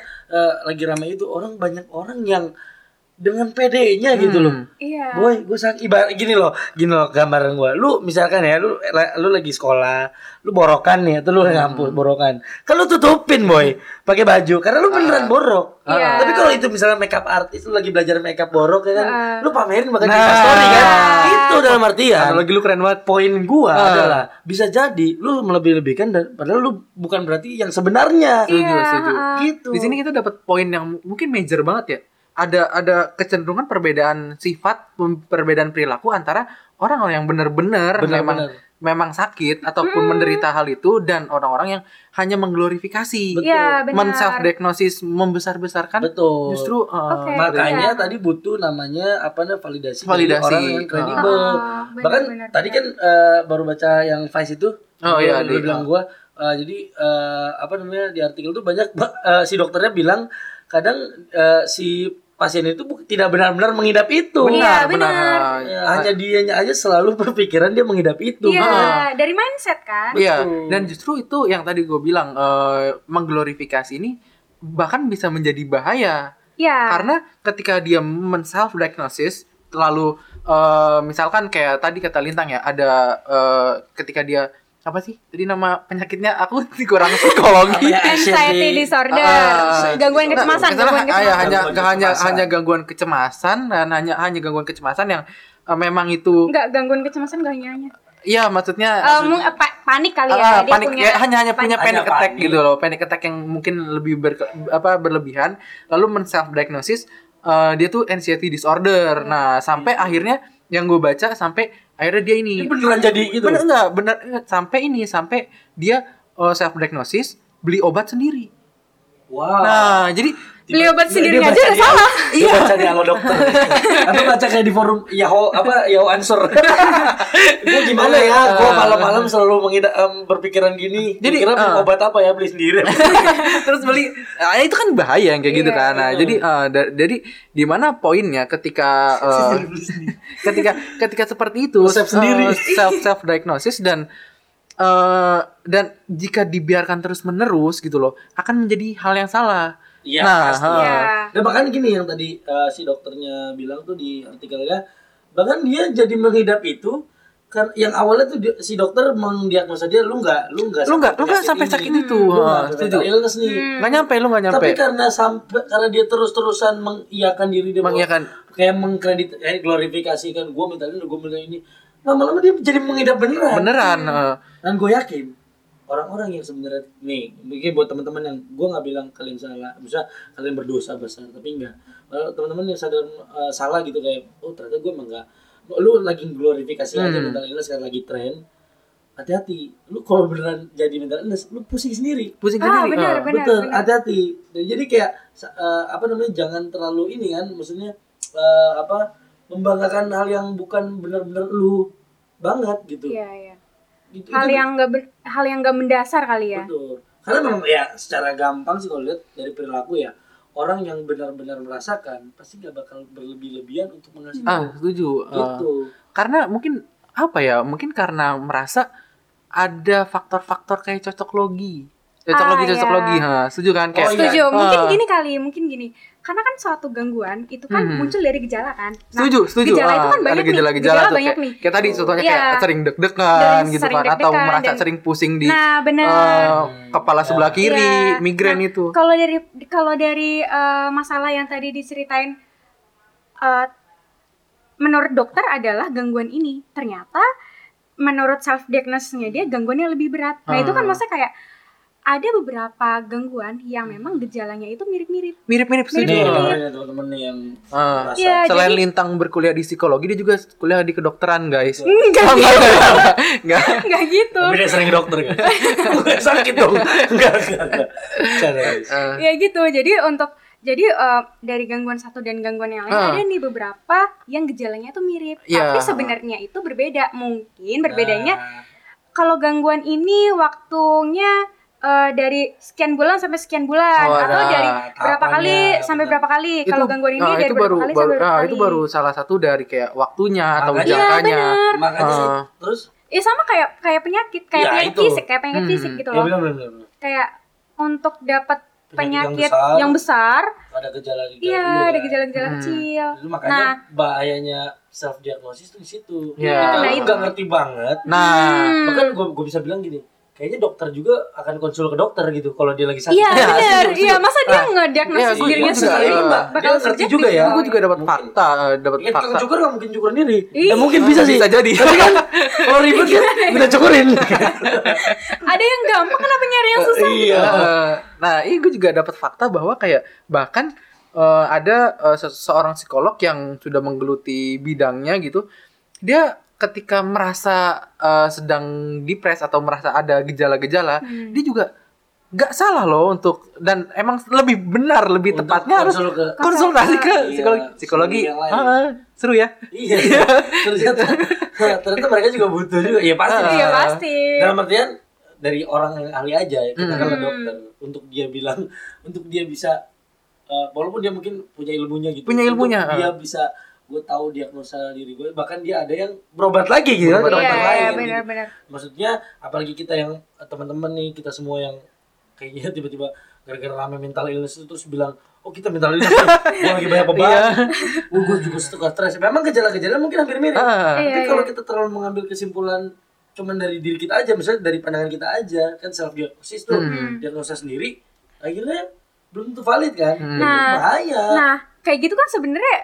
lagi ramai itu orang, banyak orang yang dengan PD-nya gitu loh. Iya. Boy, gue sakit gini loh gambaran gue. Lu misalkan ya, lu lagi sekolah, lu borokan nih, atau lu ngampus borokan. Kalau tutupin, boy, pakai baju karena lu beneran borok. Tapi kalau itu misalnya makeup artis, lu lagi belajar makeup borok ya kan, lu pamerin bakal di story kan. Itu dalam artian kalau lagi lu keren banget. Poin gue adalah bisa jadi lu melebih-lebihkan padahal lu bukan berarti yang sebenarnya. Setuju. Gitu. Di sini kita dapat poin yang mungkin major banget ya. Ada kecenderungan perbedaan sifat, perbedaan perilaku antara orang yang benar-benar memang sakit ataupun menderita hal itu dan orang-orang yang hanya mengglorifikasi, men-self-diagnosis, membesar-besarkan. Betul. Justru makanya tadi butuh namanya validasi. Orang yang kredibel. Bahkan tadi kan baru baca yang Vice itu, dia bilang gue di artikel itu banyak si dokternya bilang kadang si pasien itu tidak benar-benar mengidap itu. Benar. Ya, hanya dianya aja selalu berpikiran dia mengidap itu. Dari mindset kan. Dan justru itu yang tadi gue bilang, mengglorifikasi ini bahkan bisa menjadi bahaya. Karena ketika dia men-self-diagnosis, lalu misalkan kayak tadi kata Lintang ya, ada ketika dia apa sih tadi nama penyakitnya, aku kurang psikologi, anxiety disorder, gangguan kecemasan, hanya gangguan kecemasan yang memang itu enggak gangguan kecemasan enggak hanya. Iya, maksudnya panik kali ya. Panik punya, ya, hanya punya panic attack gitu loh. Panic attack yang mungkin lebih berlebihan, lalu men-self-diagnosis dia tuh anxiety disorder. Nah, sampai akhirnya yang gue baca sampai akhirnya dia ini beneran jadi itu. Bener, sampai dia self-diagnosis, beli obat sendiri. Wow. Nah, jadi beli obat sendiri aja udah salah. Iya, baca di Halo Dokter. Atau baca kayak di forum Yahoo apa Yahoo Answer. Gue gimana ya? Gue malam-malam selalu berpikiran gini. Jadi obat apa ya beli sendiri? Terus beli. Nah, itu kan bahaya kayak gitu kan. Nah, jadi di mana poinnya ketika ketika seperti itu self diagnosis dan jika dibiarkan terus-menerus gitu loh, akan menjadi hal yang salah. Iya, nah, pastinya. Dan bahkan gini yang tadi si dokternya bilang tuh di artikelnya, bahkan dia jadi menghidap itu kan, yang awalnya tuh si dokter mendiagnosa dia lu enggak sampai sakit itu. Setuju. Illness nih. Enggak nyampe. Tapi karena dia terus-terusan mengiyakan diri dia. Kayak mengkredit glorifikasi kan, gua minta ini. Lama-lama dia jadi menghidap beneran. Dan gua yakin orang-orang yang sebenarnya nih, mungkin buat teman-teman yang gue nggak bilang kalian salah, misalnya kalian berdosa besar, tapi enggak. Kalau teman-teman yang sadar salah gitu kayak, oh ternyata gue emang enggak. Lu lagi glorifikasi aja mental illness sekarang lagi tren. Hati-hati, lu kalau beneran jadi mental illness, lu pusing sendiri. Bener. Hati-hati. Jadi kayak jangan terlalu ini kan, maksudnya membanggakan hal yang bukan benar-benar lu banget gitu. Iya. Gitu, hal yang nggak mendasar kali ya. Betul. Karena memang ya secara gampang sih kalau lihat dari perilaku ya, orang yang benar-benar merasakan pasti nggak bakal berlebih-lebihan untuk menghasilkan. Setuju. Gitu. Karena mungkin karena merasa ada faktor-faktor kayak cocok logi. Setuju kan? Setuju. Mungkin gini. Karena kan suatu gangguan itu kan muncul dari gejala kan. Nah, setuju. Gejala itu kan banyak nih. Gejala banyak nih. Kayak tadi contohnya kayak sering deg-degan gitu kan, atau merasa sering pusing di kepala sebelah kiri, migrain itu. Kalau dari masalah yang tadi diceritain, menurut dokter adalah gangguan ini. Ternyata menurut self diagnosisnya dia gangguannya lebih berat. Nah, itu kan maksudnya kayak ada beberapa gangguan yang memang gejalanya itu mirip-mirip sendiri. Ada teman-teman yang selain Lintang berkuliah di psikologi, dia juga kuliah di kedokteran, guys. Enggak gitu. Beda sering ke dokter kan. Sakit dong. Enggak. Ya gitu. Jadi dari gangguan satu dan gangguan yang lain ada nih beberapa yang gejalanya itu mirip, tapi sebenarnya itu berbeda. Mungkin berbedanya kalau gangguan ini waktunya dari sekian bulan sampai sekian bulan, atau dari berapa kali sampai berapa kali. Kalau gangguan ini dari berapa kali sampai berapa kali. Itu baru salah satu dari kayak waktunya atau jangkanya. Terus? Ya sama kayak penyakit, kayak penyakit fisik gitu loh. Bener. Kayak untuk dapat penyakit yang besar, ada gejala-gejala. Iya, ada gejala-gejala kecil. Itu makanya bahayanya self diagnosis tuh di situ. Yeah. Nah, itu nggak ngerti banget. Nah, bahkan gue bisa bilang gini. Kayaknya dokter juga akan konsul ke dokter gitu kalau dia lagi sakit. Iya, benar. Iya, masa dia ngediagnosis dirinya sendiri? Bakal ngerti juga ya. Gue juga dapat fakta, Joker enggak mungkin cukur diri. Ya mungkin bisa jadi. Tapi kan kalau ribet kan udah cukurin. Ada yang gampang, kenapa nyari yang susah? Iya. Nah, ini gue juga dapat fakta bahwa kayak bahkan ada seorang psikolog yang sudah menggeluti bidangnya gitu. Dia ketika merasa sedang depres atau merasa ada gejala-gejala, dia juga nggak salah loh untuk, dan emang lebih tepatnya harus konsultasi ke psikologi. Seru ya? Iya. Ternyata mereka juga butuh juga. Iya pasti. Dalam artian dari orang yang ahli aja, ya, kita kan dokter, untuk dia bisa, walaupun dia mungkin punya ilmunya gitu. Dia bisa, gue tahu diagnosa diri gue, bahkan dia ada yang berobat lagi gitu, berobat lain. Benar. Maksudnya apalagi kita yang teman-teman nih, kita semua yang kayaknya tiba-tiba gara-gara rame mental illness itu terus bilang, oh kita mental illness, gue lagi banyak beban, gue juga stres. Memang gejala-gejala mungkin hampir mirip, tapi kalau kita terlalu mengambil kesimpulan cuman dari diri kita aja, misalnya dari pandangan kita aja kan, self diagnosis tuh, diagnosa sendiri akhirnya belum tuh valid kan, bahaya. Nah kayak gitu kan sebenarnya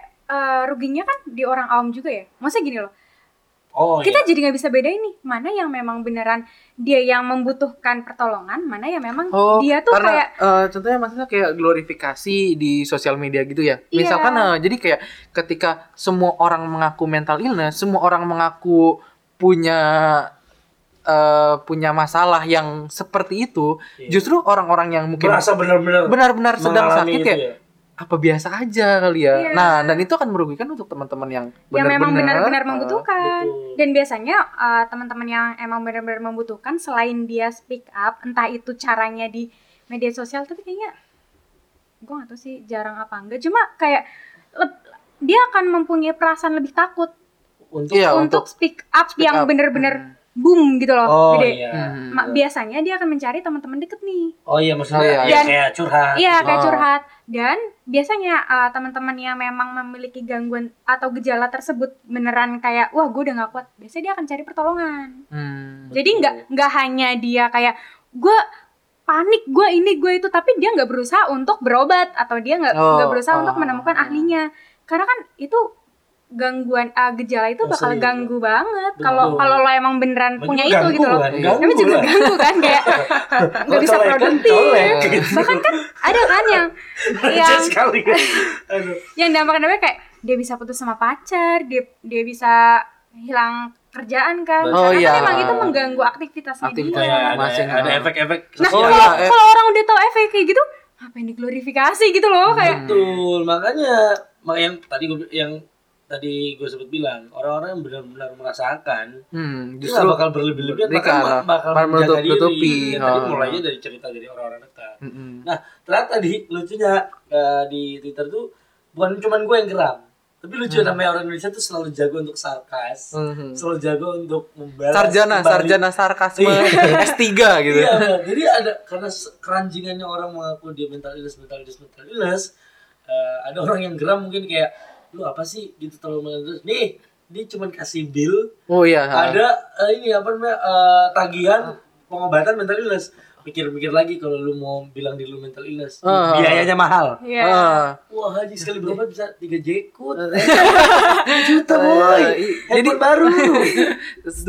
ruginya kan di orang awam juga ya, maksudnya gini loh. Oh, kita jadi nggak bisa bedain nih mana yang memang beneran dia yang membutuhkan pertolongan, mana yang memang dia tuh karena, kayak contohnya maksudnya kayak glorifikasi di sosial media gitu ya. Yeah. Misalkan jadi kayak ketika semua orang mengaku mental illness, semua orang mengaku punya punya masalah yang seperti itu, justru orang-orang yang mungkin merasa benar-benar sedang sakit ya. Apa biasa aja kali ya. Yeah. Nah, dan itu akan merugikan untuk teman-teman yang benar-benar membutuhkan. Betul. Dan biasanya teman-teman yang emang benar-benar membutuhkan, selain dia speak up, entah itu caranya di media sosial, tapi kayaknya gue nggak tahu sih jarang apa enggak. Cuma kayak dia akan mempunyai perasaan lebih takut untuk speak up yang benar-benar boom gitu loh, gede. Iya. Biasanya dia akan mencari teman-teman deket nih. Oh iya, maksudnya kayak curhat. Iya, kayak curhat. Dan biasanya teman-teman yang memang memiliki gangguan atau gejala tersebut beneran kayak, wah gue udah gak kuat. Biasanya dia akan cari pertolongan. Jadi nggak hanya dia kayak gue panik, gue ini, gue itu, tapi dia nggak berusaha untuk berobat atau dia nggak berusaha untuk menemukan ahlinya. Karena kan itu gangguan gejala itu bakal ganggu banget kalau lo emang beneran punya itu gitu loh. Tapi juga ganggu kan kayak nggak bisa produktif. Bahkan kan ada kan yang yang dampak-dampaknya kayak dia bisa putus sama pacar, dia bisa hilang kerjaan kan. Karena emang itu mengganggu aktivitasnya dia. Ada efek-efek sosial. Nah, kalau orang udah tahu efek kayak gitu, ngapain diglorifikasi gitu loh kayak. Betul, makanya yang tadi gue sempat bilang, orang-orang yang benar-benar merasakan justru bakal berlebih-lebihan, maka bakal menjaga diri. Tadi mulainya dari cerita dari orang-orang dekat. Nah ternyata lucunya di Twitter tuh bukan cuma gue yang geram, tapi lucu namanya orang Indonesia tuh selalu jago untuk sarkas, selalu jago untuk membalas sarjana sarkasme S3 gitu. Iya, jadi ada karena keranjingannya orang mengaku dia mental illness, ada orang yang geram mungkin kayak, lu apa sih gitu terlalu mengeluh. Nih, dia cuma kasih bill. Oh iya. Ada ini apa namanya tagihan pengobatan mental illness. Pikir-pikir lagi kalau lu mau bilang diri lu mental illness, biayanya mahal. Yeah. Wah, haji sekali berobat bisa 3 jekut. Juta boy. Jadi baru.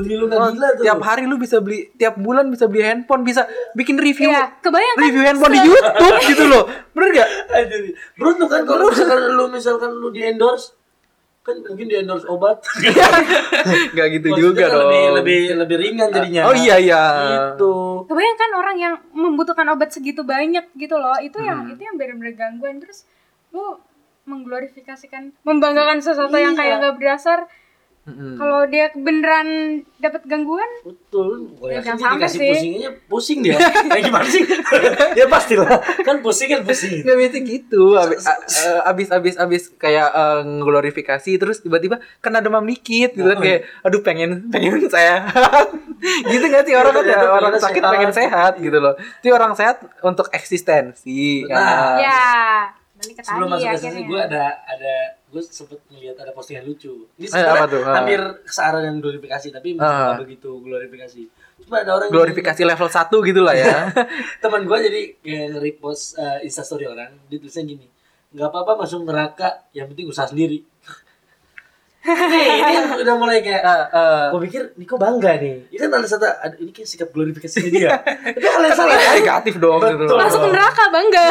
Demi lu kan gila tuh. Tiap hari lu bisa beli, tiap bulan bisa beli handphone, bisa bikin review. Yeah. Kebayang review handphone di YouTube gitu loh. Bener gak? Beruntung kan kalau misalkan lu di-endorse, kan mungkin di-endorse obat. Gak gitu juga dong. Lebih ringan jadinya. Oh iya. Gitu. Kebayang kan orang yang membutuhkan obat segitu banyak gitu loh. Itu yang benar-benar gangguan. Terus lu mengglorifikasikan, membanggakan sesuatu yang kayak gak berdasar. Kalau dia beneran dapat gangguan, betul. Yang sama sih. Pusingnya pusing dia. Kayak gimana sih? Ya pastilah. Kan pusing. Gak biasa gitu. Abis kayak ngeglorifikasi, terus tiba-tiba kena demam dikit gitu kan, kayak aduh pengen sehat. Gitu enggak sih orang ada orang sakit pengen sehat gitu loh. Itu orang sehat untuk eksistensi. Nah. Ya. Sebelum masuk ke sini gue gue sempet melihat ada postingan lucu. Ini sebenarnya hampir kesearah dengan glorifikasi, tapi masih nggak begitu glorifikasi. Cuma ada orang glorifikasi jadi, level 1 gitu lah ya. Teman gue jadi nge-repost instastory orang, dia tulisnya gini, nggak apa-apa masuk neraka, yang penting usaha sendiri. Ini udah mulai kayak gue pikir ini kok bangga nih. Ini kan ada ini kayak sikap glorifikasi dia. Tapi hal yang salah negatif dong. Betul. Masuk neraka bangga.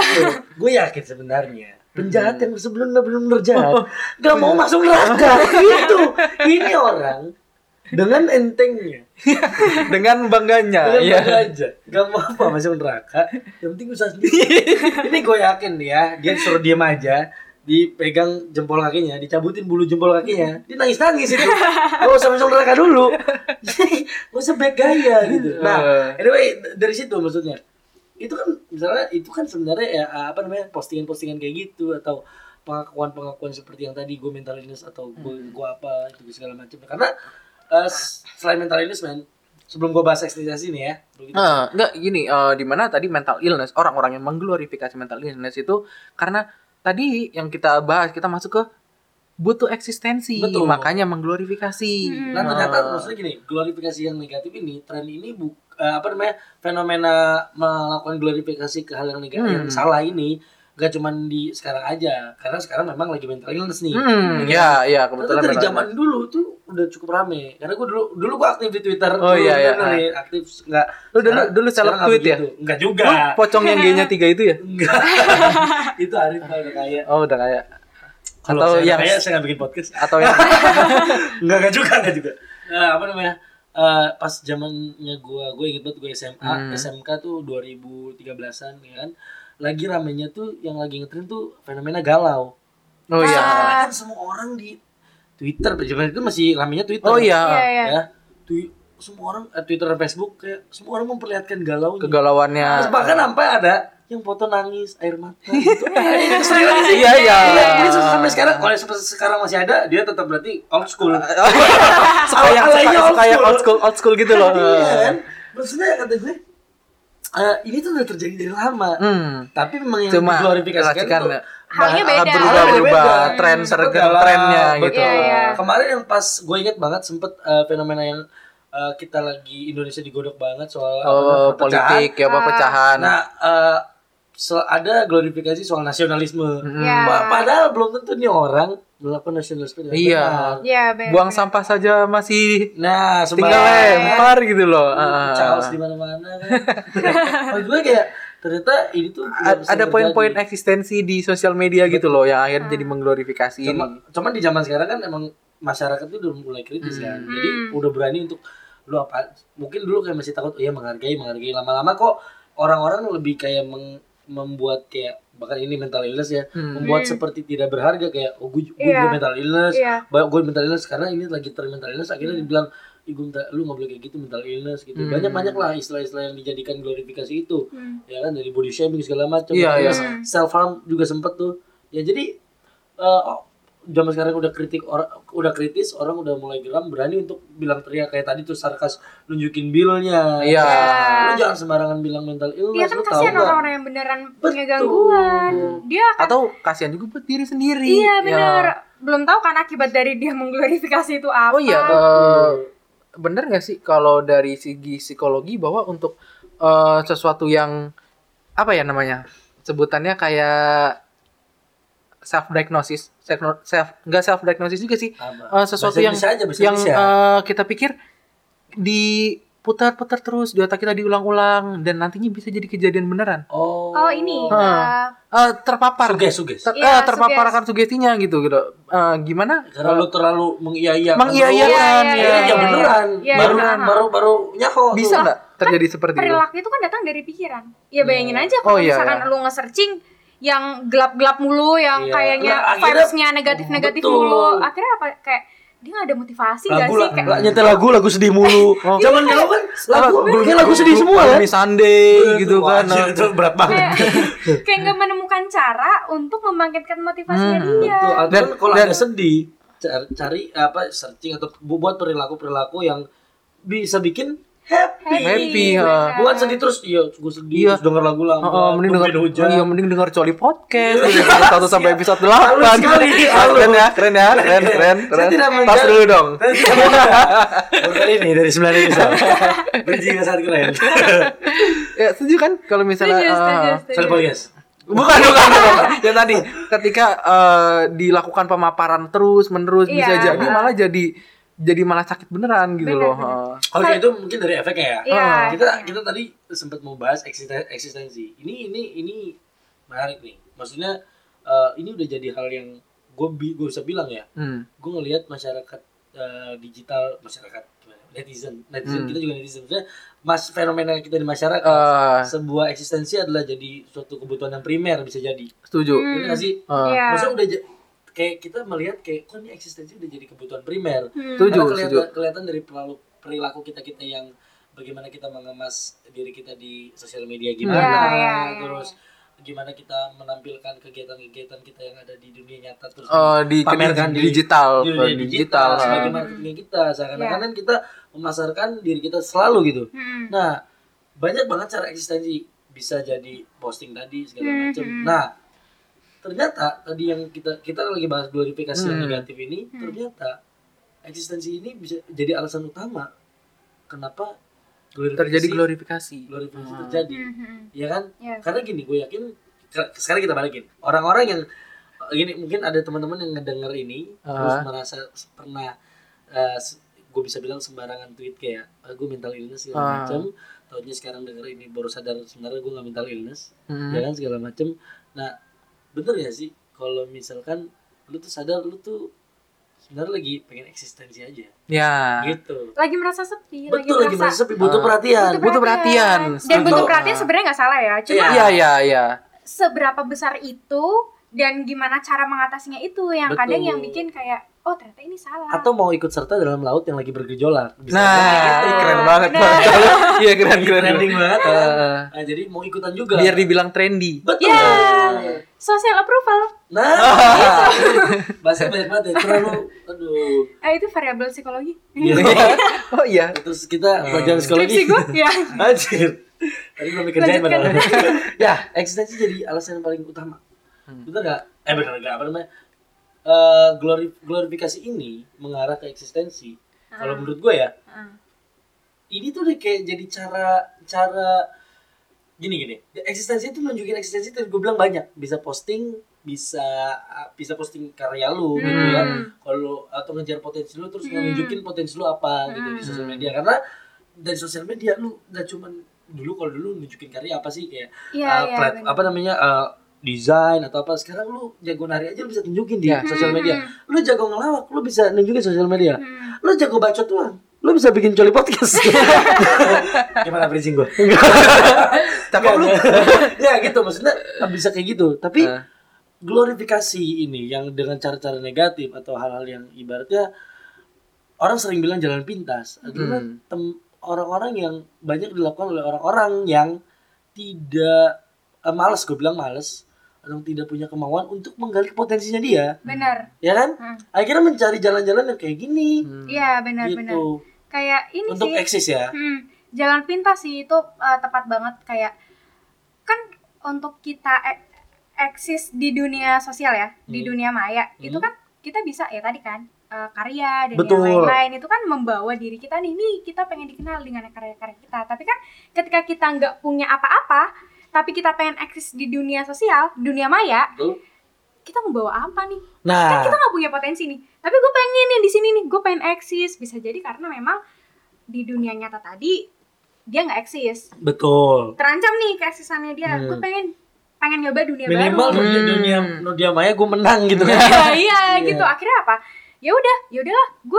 Gue yakin sebenarnya penjahat yang sebelum jahat gak mau masuk neraka. Gitu. Ini orang dengan entengnya, dengan bangganya, gak mau masuk neraka, yang penting usaha sendiri. Ini gue yakin dia suruh diem aja, dipegang jempol kakinya, dicabutin bulu jempol kakinya, dia nangis itu. Gak usah masuk neraka dulu, gak usah back gaya gitu. Nah, anyway dari situ maksudnya, itu kan sebenarnya ya, apa namanya, postingan-postingan kayak gitu atau pengakuan-pengakuan seperti yang tadi, gue mental illness atau gue apa itu segala macam. Karena selain mental illness sebelum gue bahas eksternalisasi nih ya. Dimana tadi mental illness, orang-orang yang mengglorifikasi mental illness itu karena tadi yang kita bahas, kita masuk ke butuh eksistensi. Betul. Makanya mengglorifikasi. Nah ternyata maksudnya gini, glorifikasi yang negatif ini, tren ini fenomena melakukan glorifikasi ke hal yang negatif yang salah ini gak cuman di sekarang aja, karena sekarang memang lagi mental illness nih. Ya kebetulan dari zaman dulu tuh udah cukup rame, karena gue dulu gue aktif di Twitter. Aktif nggak? Dulu salah tweet ya? Nggak juga. Lu pocong yang g-nya 3 itu ya? Nggak. Itu Arif udah kaya. Oh udah kaya. Atau yang kaya saya nggak bikin podcast. Atau yang nggak juga. Pas zamannya gue inget banget gue SMK tuh 2013an ya kan. Lagi ramenya tuh yang lagi ngetrend tuh fenomena galau. Oh iya. Kan semua orang di Twitter, zaman itu masih ramenya Twitter. Oh iya. Ya. Semua orang Twitter dan Facebook kayak semua orang memperlihatkan galaunya. Kegalauannya. Terus bahkan sampai ada yang foto nangis air mata gitu. Iya. Sampai sekarang kalau sekarang masih ada, dia tetap berarti old school. Kayak old school gitu loh. Iya. Maksudnya kata gue ini tuh udah terjadi dari lama, tapi memang yang diglorifikasikan tuh halnya berubah, trennya gitu. Iya. Kemarin yang pas gue inget banget sempet fenomena yang kita lagi Indonesia digodok banget soal politik ya apa pecahan. Ada glorifikasi soal nasionalisme, padahal belum tentu nih orang melakukan nasionalisme. Iya. Buang sampah saja masih tinggal lempar gitu loh. Caos di mana-mana kan. Maksud gue kayak ternyata ini tuh ada poin-poin eksistensi di sosial media gitu loh yang akhirnya jadi mengglorifikasi. Cuman di zaman sekarang kan emang masyarakat itu udah mulai kritis kan. Jadi udah berani untuk lu apa? Mungkin dulu kayak masih takut, menghargai. Lama-lama kok orang-orang lebih kayak membuat kayak bahkan ini mental illness ya, membuat seperti tidak berharga kayak gue mental illness, gue mental illness karena ini lagi tren mental illness, akhirnya dibilang lu nggak boleh kayak gitu mental illness gitu. Banyak lah istilah-istilah yang dijadikan glorifikasi itu, ya kan, dari body shaming segala macam, self harm juga sempet tuh ya. Jadi zaman sekarang udah kritis, orang udah mulai geram, berani untuk bilang teriak kayak tadi tuh sarkas, nunjukin bilnya. Iya. Lu jangan sembarangan bilang mental illness. Iya kan, kasihan orang-orang yang beneran punya gangguan. Dia akan... Atau kasihan juga buat diri sendiri. Iya bener. Ya. Belum tahu kan akibat dari dia mengglorifikasi itu apa. Oh iya. Bener nggak sih kalau dari segi psikologi bahwa untuk sesuatu yang apa ya namanya, sebutannya kayak self diagnosis juga sih, sesuatu bisa kita pikir diputar-putar terus di otak kita, diulang-ulang, dan nantinya bisa jadi kejadian beneran. Terpapar terpaparkan sugestinya gitu. Gimana karena lu terlalu mengiyakan ya beneran baru nyaho bisa nggak terjadi kan, seperti perilaku itu kan datang dari pikiran ya. Bayangin aja kalau misalkan lu nge-searching yang gelap-gelap mulu, yang kayaknya vibes-nya negatif-negatif mulu. Akhirnya apa, kayak dia gak ada motivasi gak sih? Kayak nyetel lagu sedih mulu. Zaman dulu kan lagu sedih semua kan. Ini Sunday gitu kan. Itu berat banget. Kayak gak menemukan cara untuk membangkitkan motivasinya dia. Dan kalau ada sedih, cari apa, searching atau buat perilaku-perilaku yang bisa bikin happy. Bukan sedih terus, gue sedih terus denger lagu lama. Mending denger Coli podcast. 1 sampai episode 8. Keren. Pas dulu dong. Kali ini dari 9 episode. Berji ke saat keren. Ya, setuju kan kalau misalnya Coli podcast. Bukan. Ya tadi ketika dilakukan pemaparan terus-menerus bisa jadi malah jadi malah sakit beneran gitu loh. Kalau itu mungkin dari efeknya ya. Kita tadi sempat mau bahas eksistensi. Ini menarik nih. Maksudnya ini udah jadi hal yang gue bisa bilang ya. Gue ngelihat masyarakat digital, masyarakat netizen kita juga netizen. Maksudnya fenomena kita di masyarakat, sebuah eksistensi adalah jadi suatu kebutuhan yang primer, bisa jadi. Setuju. Nggak sih? Maksudnya udah kayak kita melihat kayak ini eksistensi udah jadi kebutuhan primer. Kelihatan dari perilaku kita yang bagaimana kita mengemas diri kita di sosial media gimana, terus gimana kita menampilkan kegiatan-kegiatan kita yang ada di dunia nyata, terus dipamerkan di digital, di dunia digital sebagai marketing kita, seakan-akan kita memasarkan diri kita selalu gitu. Nah, banyak banget cara eksistensi, bisa jadi posting tadi segala macam. Nah, ternyata tadi yang kita lagi bahas glorifikasi yang negatif ini, ternyata eksistensi ini bisa jadi alasan utama kenapa glorifikasi terjadi, ya kan? Yeah. Karena gini, gue yakin sekarang kita balikin orang-orang yang gini, mungkin ada teman-teman yang ngedenger ini terus merasa pernah gue bisa bilang sembarangan tweet kayak gue mental illness segala macam, taunya sekarang denger ini baru sadar sebenarnya gue gak mental illness, ya kan, segala macam. Nah, bener ya sih kalau misalkan lu tuh sadar lu tuh sebenarnya lagi pengen eksistensi aja. Ya. Gitu. Lagi merasa sepi. Betul, lagi merasa sepi, butuh perhatian. Dan butuh perhatian sebenarnya nggak salah ya. Cuma iya. Seberapa besar itu dan gimana cara mengatasinya itu yang kadang yang bikin kayak oh ternyata ini salah. Atau mau ikut serta dalam laut yang lagi bergejolak. Keren banget. Iya keren. Trending banget. Nah, jadi mau ikutan juga. Biar dibilang trendy. Betul. Yeah. Social approval. Nah, bahasa banyak banget ya. Terlalu, aduh. Itu variabel psikologi. Oh iya. Terus kita pelajaran psikologi. Anjir. Tadi belum dikerjain benar. Ya, eksistensi jadi alasan yang paling utama. Betul nggak? Benar nggak? Apa namanya? Glorifikasi ini mengarah ke eksistensi. Kalau menurut gue ya, ini tuh kayak jadi cara gini. Eksistensi itu nunjukin eksistensi. Tadi gue bilang banyak. Bisa posting karya lu gitu ya. Kalau atau ngejar potensi lu terus nunjukin potensi lu apa gitu di sosial media. Karena dari sosial media lu nggak cuman dulu nunjukin karya apa sih kayak apa namanya. Desain atau apa, sekarang lu jago nari aja lu bisa tunjukin di sosial media, lu jago ngelawak lu bisa nunjukin sosial media, lu jago bacot doang lu bisa bikin Joli podcast. Gimana bridging gue? Tapi lu ya gitu, maksudnya bisa kayak gitu. Tapi glorifikasi ini yang dengan cara-cara negatif atau hal-hal yang ibaratnya orang sering bilang jalan pintas adalah orang-orang yang banyak dilakukan oleh orang-orang yang tidak malas atau tidak punya kemauan untuk menggali potensinya dia. Benar. Ya kan? Akhirnya mencari jalan-jalan yang kayak gini. Iya, benar-benar. Gitu. Kayak ini untuk sih. Untuk eksis ya. Jalan pintas sih itu tepat banget kayak kan untuk kita eksis di dunia sosial ya, di dunia maya. Itu kan kita bisa ya tadi kan karya dan yang lain-lain itu kan membawa diri kita nih kita pengen dikenal dengan karya-karya kita. Tapi kan ketika kita enggak punya apa-apa tapi kita pengen eksis di dunia sosial, dunia maya, kita mau bawa apa nih? Nah, kan kita nggak punya potensi nih. Tapi gue pengen nih di sini nih, gue pengen eksis. Bisa jadi karena memang di dunia nyata tadi dia nggak eksis. Betul. Terancam nih keeksisannya dia. Gue pengen nyoba dunia baru. Minimal dunia maya gue menang gitu kan? Iya gitu. Akhirnya apa? Ya udahlah. Gue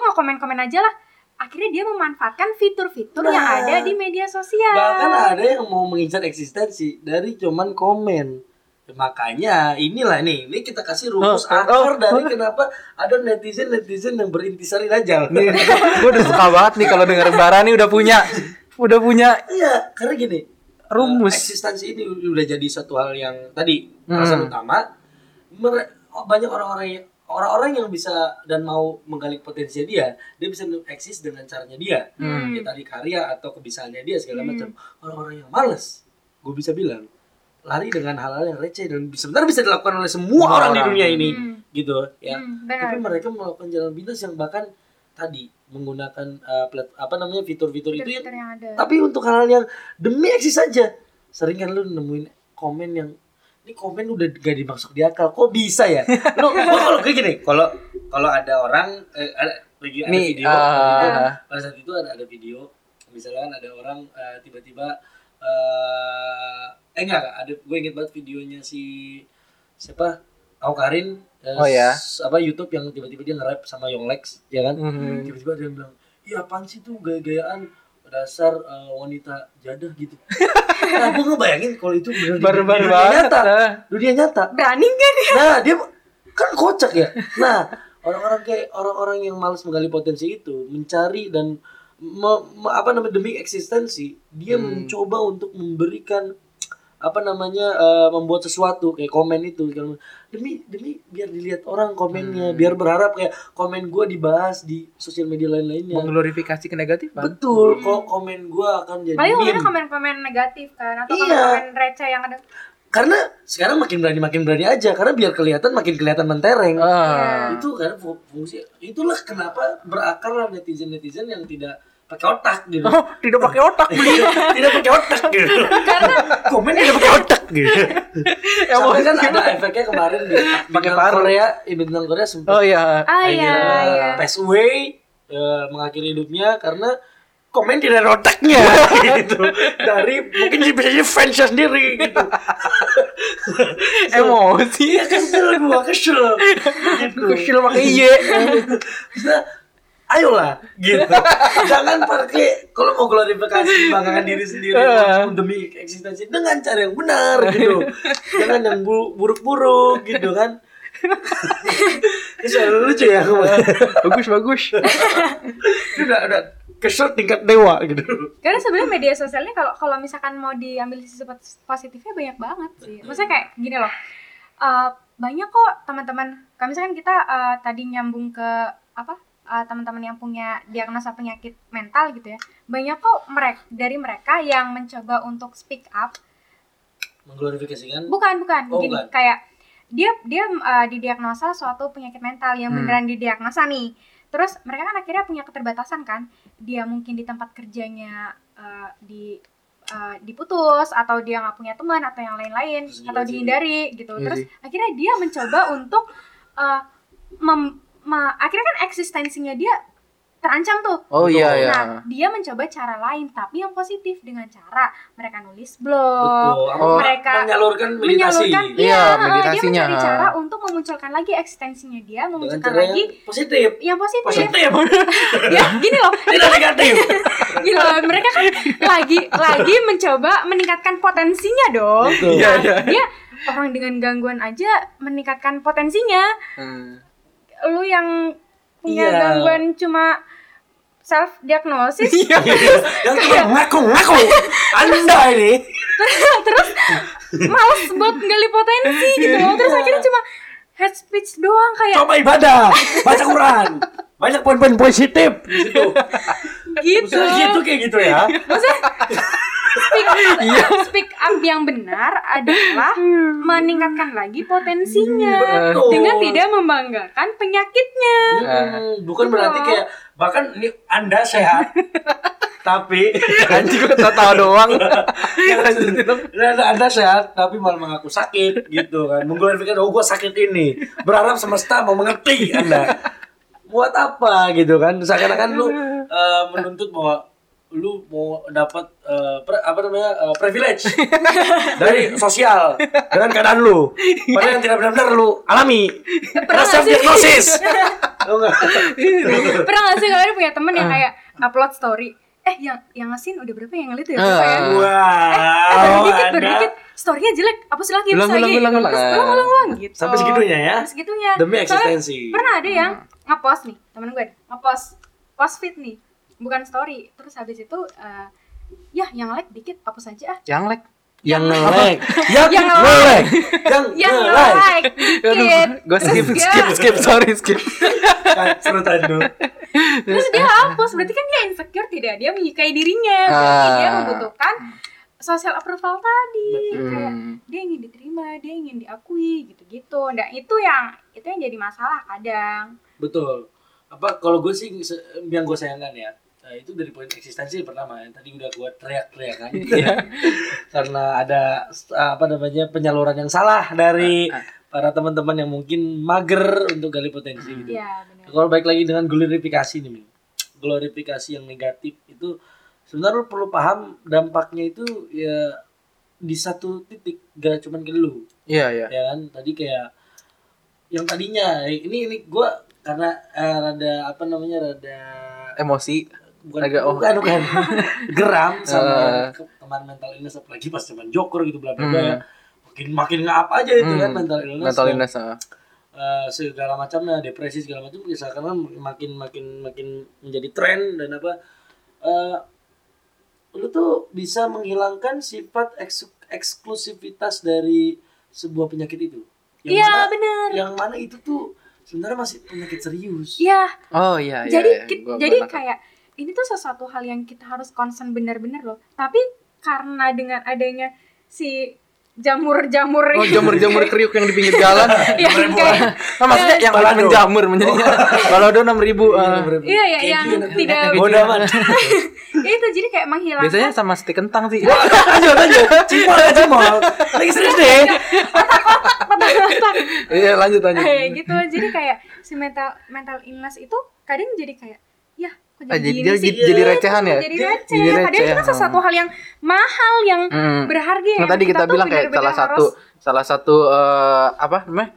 nggak komen aja lah. Akhirnya dia memanfaatkan fitur-fitur yang ada di media sosial. Bahkan ada yang mau mengincar eksistensi dari cuman komen. Makanya inilah nih, ini kita kasih rumus akar dari kenapa ada netizen yang berintisari najal. Gue udah suka banget nih kalau denger Bara nih udah punya. Iya, karena gini, rumus eksistensi ini udah jadi satu hal yang tadi alasan utama. Banyak orang-orang yang bisa dan mau menggali potensi dia bisa eksis dengan caranya dia. Ya tadi karya atau kebiasaannya dia segala macam. Orang-orang yang malas, gue bisa bilang, lari dengan hal-hal yang receh dan sebenarnya bisa dilakukan oleh semua orang di dunia ini, gitu ya. Tapi mereka melakukan jalan pintas yang bahkan tadi menggunakan fitur-fitur itu yang ada. Tapi untuk hal-hal yang demi eksis saja. Sering kan lu nemuin komen yang ini komen udah gak dimaksud di akal, kok bisa ya? Lu kalau kayak gini, kalau ada orang pada saat itu ada video, misalkan ada orang gue inget banget videonya siapa Awkarin YouTube yang tiba-tiba dia nge-rap sama Young Lex, ya kan? Tiba-tiba dia bilang, iya apaan sih tuh gaya-gayaan dasar wanita jadah gitu. Nah, gue ngebayangin kalau itu benar-benar dunia nyata. Berani kan ya? Nah, dia kan kocak ya. Nah, orang-orang yang malas menggali potensi itu mencari dan demi eksistensi, dia mencoba untuk memberikan membuat sesuatu kayak komen itu demi biar dilihat orang komennya, biar berharap kayak komen gue dibahas di sosial media lain-lainnya, mengglorifikasi ke negatif kan? Betul, kok komen gue akan jadi paling meme. Paling komen-komen negatif kan atau komen receh yang ada Karena sekarang makin berani aja, karena biar kelihatan mentereng. Itu kan fungsi. Itulah kenapa berakar netizen yang tidak pakai otak gitu. Oh, tidak pakai otak beliau. Tidak pakai otak gitu. Karena komen tidak pakai otak gitu. Ya mungkin kan ada efeknya kemarin di pakai Korea, bintang Korea sempat. Oh iya. Akhirnya pass away, mengakhiri hidupnya karena komen tidak ada otaknya gitu. Dari mungkin bisa jadi fansnya sendiri gitu. Emosi. Ya kesel pakai iye. Nah, ayolah gitu. Jangan pakai kalau mau glorifikasi banggakan diri sendiri demi eksistensi dengan cara yang benar gitu. Jangan yang buruk-buruk gitu kan. Itu lucu ya. Bagus. Udah kesel tingkat dewa gitu. Karena sebenarnya media sosialnya kalau misalkan mau diambil sisi positifnya banyak banget sih. Maksudnya kayak gini loh, banyak kok teman-teman. Kalau misalkan kita tadi nyambung ke teman-teman yang punya diagnosa penyakit mental gitu ya. Banyak kok mereka yang mencoba untuk speak up. Mengglorifikasikan? Bukan. Oh, gini, bukan. Kayak dia didiagnosa suatu penyakit mental yang beneran didiagnosa nih. Terus mereka kan akhirnya punya keterbatasan kan, dia mungkin di tempat kerjanya diputus, atau dia nggak punya teman atau yang lain-lain, atau dihindari gitu. Terus akhirnya dia mencoba untuk akhirnya kan eksistensinya dia terancam tuh. Oh iya iya. Nah, dia mencoba cara lain tapi yang positif, dengan cara mereka nulis blog, mereka menyalurkan meditasinya. Dia mencari cara untuk memunculkan lagi eksistensinya dia, memunculkan lagi yang positif. Ya, gini loh. Tidak negatif. Gini loh, mereka kan lagi mencoba meningkatkan potensinya dong. Iya iya. Nah, dia orang dengan gangguan aja meningkatkan potensinya. Lu yang punya gangguan cuma self diagnosis. Iya. Yang ngaku Anda ini. Terus malas buat gali potensi gitu. Terus akhirnya cuma head speech doang kayak. Coba ibadah, baca Quran. Banyak poin-poin positif di situ. Gitu. Gitu kayak gitu ya. Maksudnya speak up yang benar adalah meningkatkan lagi potensinya dengan tidak membanggakan penyakitnya. Bukan berarti kayak bahkan ini Anda sehat tapi anjing kok tahu doang. Anda sehat tapi malah mengaku sakit gitu kan. Mengglorifikasi gua sakit ini. Berharap semesta mau mengerti Anda. Buat apa gitu kan? Seakan-akan lu menuntut bahwa lu mau dapat privilege dari sosial dengan keadaan lu, padahal yang tidak benar-benar lu alami karena self diagnosis. Pernah nggak sih kalian punya temen yang kayak upload story yang ngesin udah berapa yang ngelit ya? Berdikit storynya jelek, apa sih lagi? Ulang gitu. Sampai segitunya ya? Segitunya. Demi eksistensi. Pernah ada yang ngepost nih, temen gue ngepost feed nih. Bukan story. Terus habis itu yang like dikit hapus aja ah. Yang like. Yang like. Yang like. Dikit. Gue skip, sorry. Seru tadi. Terus dia hapus, berarti kan dia insecure tidak? Dia menyukai dirinya. Berarti dia membutuhkan social approval tadi. Kayak dia ingin diterima, dia ingin diakui gitu-gitu. Nah, itu yang jadi masalah kadang. Betul. Kalau gue sih yang gue sayangkan ya. Nah, itu dari poin eksistensi pertama yang tadi udah gue teriak-teriak kan ya. Karena ada penyaluran yang salah dari para teman-teman yang mungkin mager untuk gali potensi gitu. Ya, kalau baik lagi dengan glorifikasi nih. Glorifikasi yang negatif itu sebenarnya perlu paham dampaknya itu ya di satu titik, gak cuman ke lu. Iya. Ya kan tadi kayak yang tadinya ini gue karena rada emosi. Bukan. Geram sama teman mental illness, apalagi pas zaman Joker gitu bla bla bla. Makin ngap aja itu kan mental illness. Segala macamnya, depresi segala macam misalkan makin menjadi tren dan lu tuh bisa menghilangkan sifat eksklusivitas dari sebuah penyakit itu. Iya, benar. Yang mana itu tuh sebenarnya masih penyakit serius. Iya. Oh iya. Jadi kayak ini tuh sesuatu hal yang kita harus concern benar-benar loh. Tapi karena dengan adanya si jamur-jamur. Oh, jamur-jamur kriuk yang di pinggir jalan. Iya. Nah, maksudnya yang menjamur menjadinya. Balado 6.000. Iya ya, yang tidak bodoh amat. Itu jadi kayak menghilangkan. Biasanya sama stik kentang sih. Lanjut. Cimol. Lagi serius deh. Kotak. Iya, lanjut. Gitu. Jadi kayak si mental illness itu kadang jadi kayak ya jadi recehan ya. Jadi recehan. Padahal itu sesuatu hal yang mahal yang berharga. Nah, tadi kita bilang kayak salah satu apa namanya?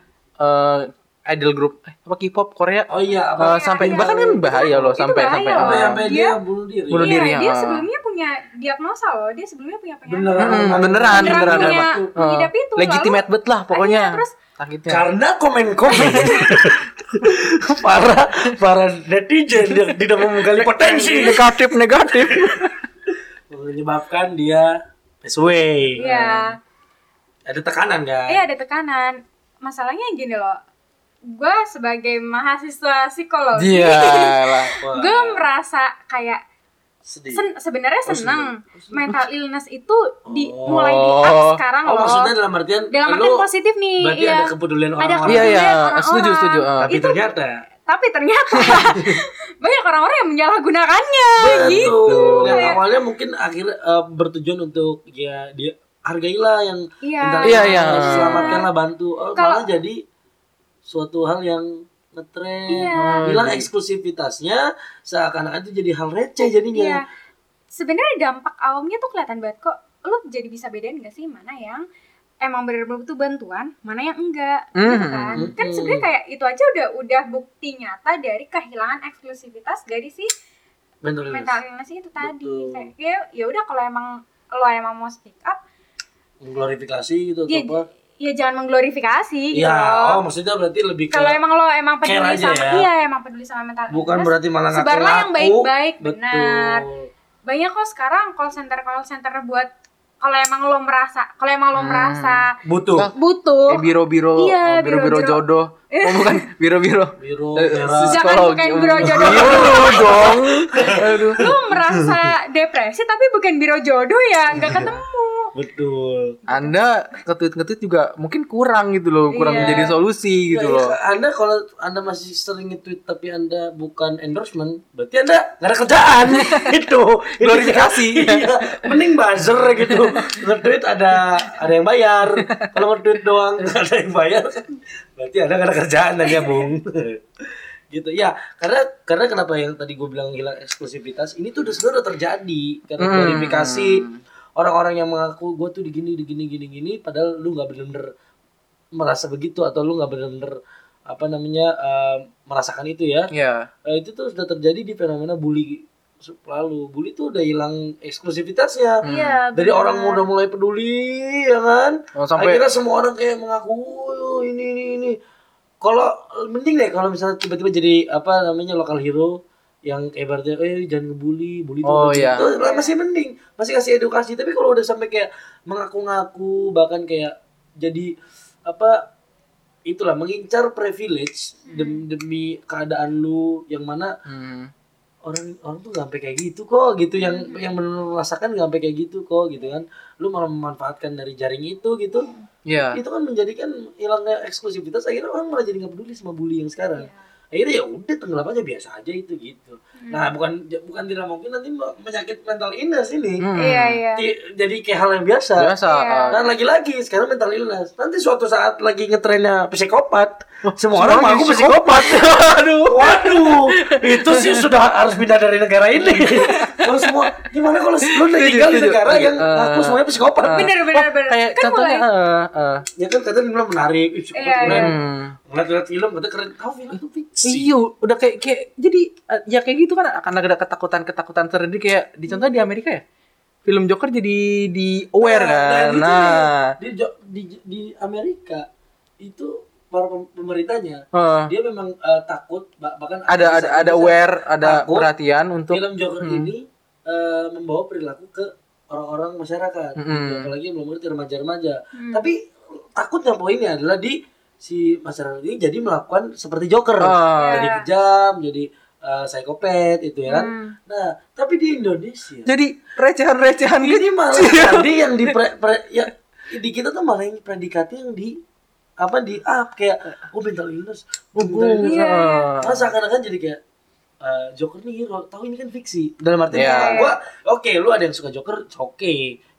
Idol group apa K-pop Korea. Oh iya, sampai bahkan kan bahaya loh sampai dia bunuh diri. Iya, dia sebelumnya punya diagnosa loh. Dia sebelumnya punya penyakit. Beneran. Mengidap itu. Legitimate bet lah pokoknya. Terus sakitnya. Karena komen-komen para netizen tidak menggali potensi negatif menyebabkan dia pass away. Iya. Ada tekanan kan? Iya, ada tekanan. Masalahnya gini loh. Gue sebagai mahasiswa psikologi, gue merasa kayak sebenarnya senang mental illness itu mulai di-up sekarang loh. Maksudnya dalam artian positif nih. Berarti ada kepedulian orang-orang. Iya. Setuju. Tapi ternyata banyak orang-orang yang menyalahgunakannya. Betul. Gitu. Dan awalnya mungkin akhirnya bertujuan untuk ya dia hargailah yang selamatkanlah, bantu. Malah jadi suatu hal yang ngetrend, hilang eksklusivitasnya, seakan-akan itu jadi hal receh jadinya. Iya. Sebenarnya dampak awamnya tuh kelihatan banget kok. Lo jadi bisa bedain nggak sih mana yang emang benar-benar butuh bantuan, mana yang enggak, gitu kan? Kan sebenarnya kayak itu aja udah bukti nyata dari kehilangan eksklusivitas dari si mental illness itu tadi. Kayak ya udah kalau lo emang mau speak up, glorifikasi gitu atau apa? Ya jangan mengglorifikasi gitu. Ya, maksudnya berarti lebih ke kalau emang lo emang peduli sama mental. Bukan illness, berarti malah ngaku. Sebarlah yang baik-baik, benar. Banyak kok sekarang call center buat kalau emang lo merasa butuh. Biro-biro, biro-biro jodoh. Oh, bukan biro-biro. Jangan biro jodoh. Biro dong. Aduh. Lo merasa depresi tapi bukan biro jodoh ya, enggak ketemu. Betul. Anda nge-tweet juga mungkin kurang gitu loh, kurang menjadi solusi gitu loh. Anda kalau Anda masih sering nge-tweet tapi Anda bukan endorsement, berarti Anda enggak ada kerjaan. Itu glorifikasi. Iya. Mending buzzer gitu. Nge-tweet ada yang bayar. Kalau nge-tweet doang enggak ada yang bayar, berarti Anda enggak ada kerjaan lagi ya, Bung. Gitu ya, karena kenapa yang tadi gue bilang hilang eksklusivitas, ini tuh sebenarnya udah terjadi karena glorifikasi. Orang-orang yang mengaku gue tuh digini, padahal lu nggak benar-benar merasa begitu atau lu nggak benar-benar merasakan itu ya. Yeah. Itu tuh sudah terjadi di fenomena bully lalu. Bully tuh udah hilang eksklusivitasnya. Yeah, dari orang udah mulai peduli, ya kan? Oh, akhirnya semua orang kayak mengaku ini. Kalau mending deh kalau misalnya tiba-tiba jadi local hero. Yang ibaratnya jangan ngebully itu masih mending, masih kasih edukasi. Tapi kalau udah sampai kayak mengaku-ngaku, bahkan kayak jadi mengincar privilege demi keadaan lu yang mana orang tuh gak sampai kayak gitu kok gitu, yang merasakan gak sampai kayak gitu kok gitu kan, lu malah memanfaatkan dari jaring itu gitu. Itu kan menjadikan hilangnya eksklusivitas, akhirnya orang malah jadi gak peduli sama bully yang sekarang. Akhirnya ya udah tenggelam aja, biasa aja itu gitu. Nah, bukan tidak mungkin nanti penyakit mental illness ini jadi kayak hal yang biasa. Dan lagi-lagi sekarang mental illness nanti suatu saat lagi ngetrennya psikopat. Semua orang mengaku psikopat. Waduh, itu sih sudah harus pindah dari negara ini. Kalau semua gimana kalau lu tinggal di negara yang aku semuanya psikopat? Bener. Kayak contohnya ya kan katanya bilang menarik, keren. Ngeliat film katanya keren. Tahu film tuh fiksi. Iya, udah kayak jadi ya kayak gitu kan, akan ada ketakutan terjadi kayak dicontoh di Amerika ya. Film Joker jadi di aware kan. Nah, di Amerika itu para pemerintahnya dia memang takut, bahkan ada aware, ada perhatian untuk film Joker ini membawa perilaku ke orang-orang masyarakat, gitu. Apalagi belum ngerti remaja-remaja. Tapi takutnya poinnya adalah di si masyarakat ini jadi melakukan seperti Joker, jadi kejam, jadi psikopat itu ya kan. Nah, tapi di Indonesia jadi recehan-recehan ini malah tadi yang di di kita tuh malah yang predikatnya yang di apa di up kayak gue mental illness, gue seakan-akan jadi kayak Joker nih hero, tahu ini kan fiksi dalam artinya gue oke, lu ada yang suka Joker oke,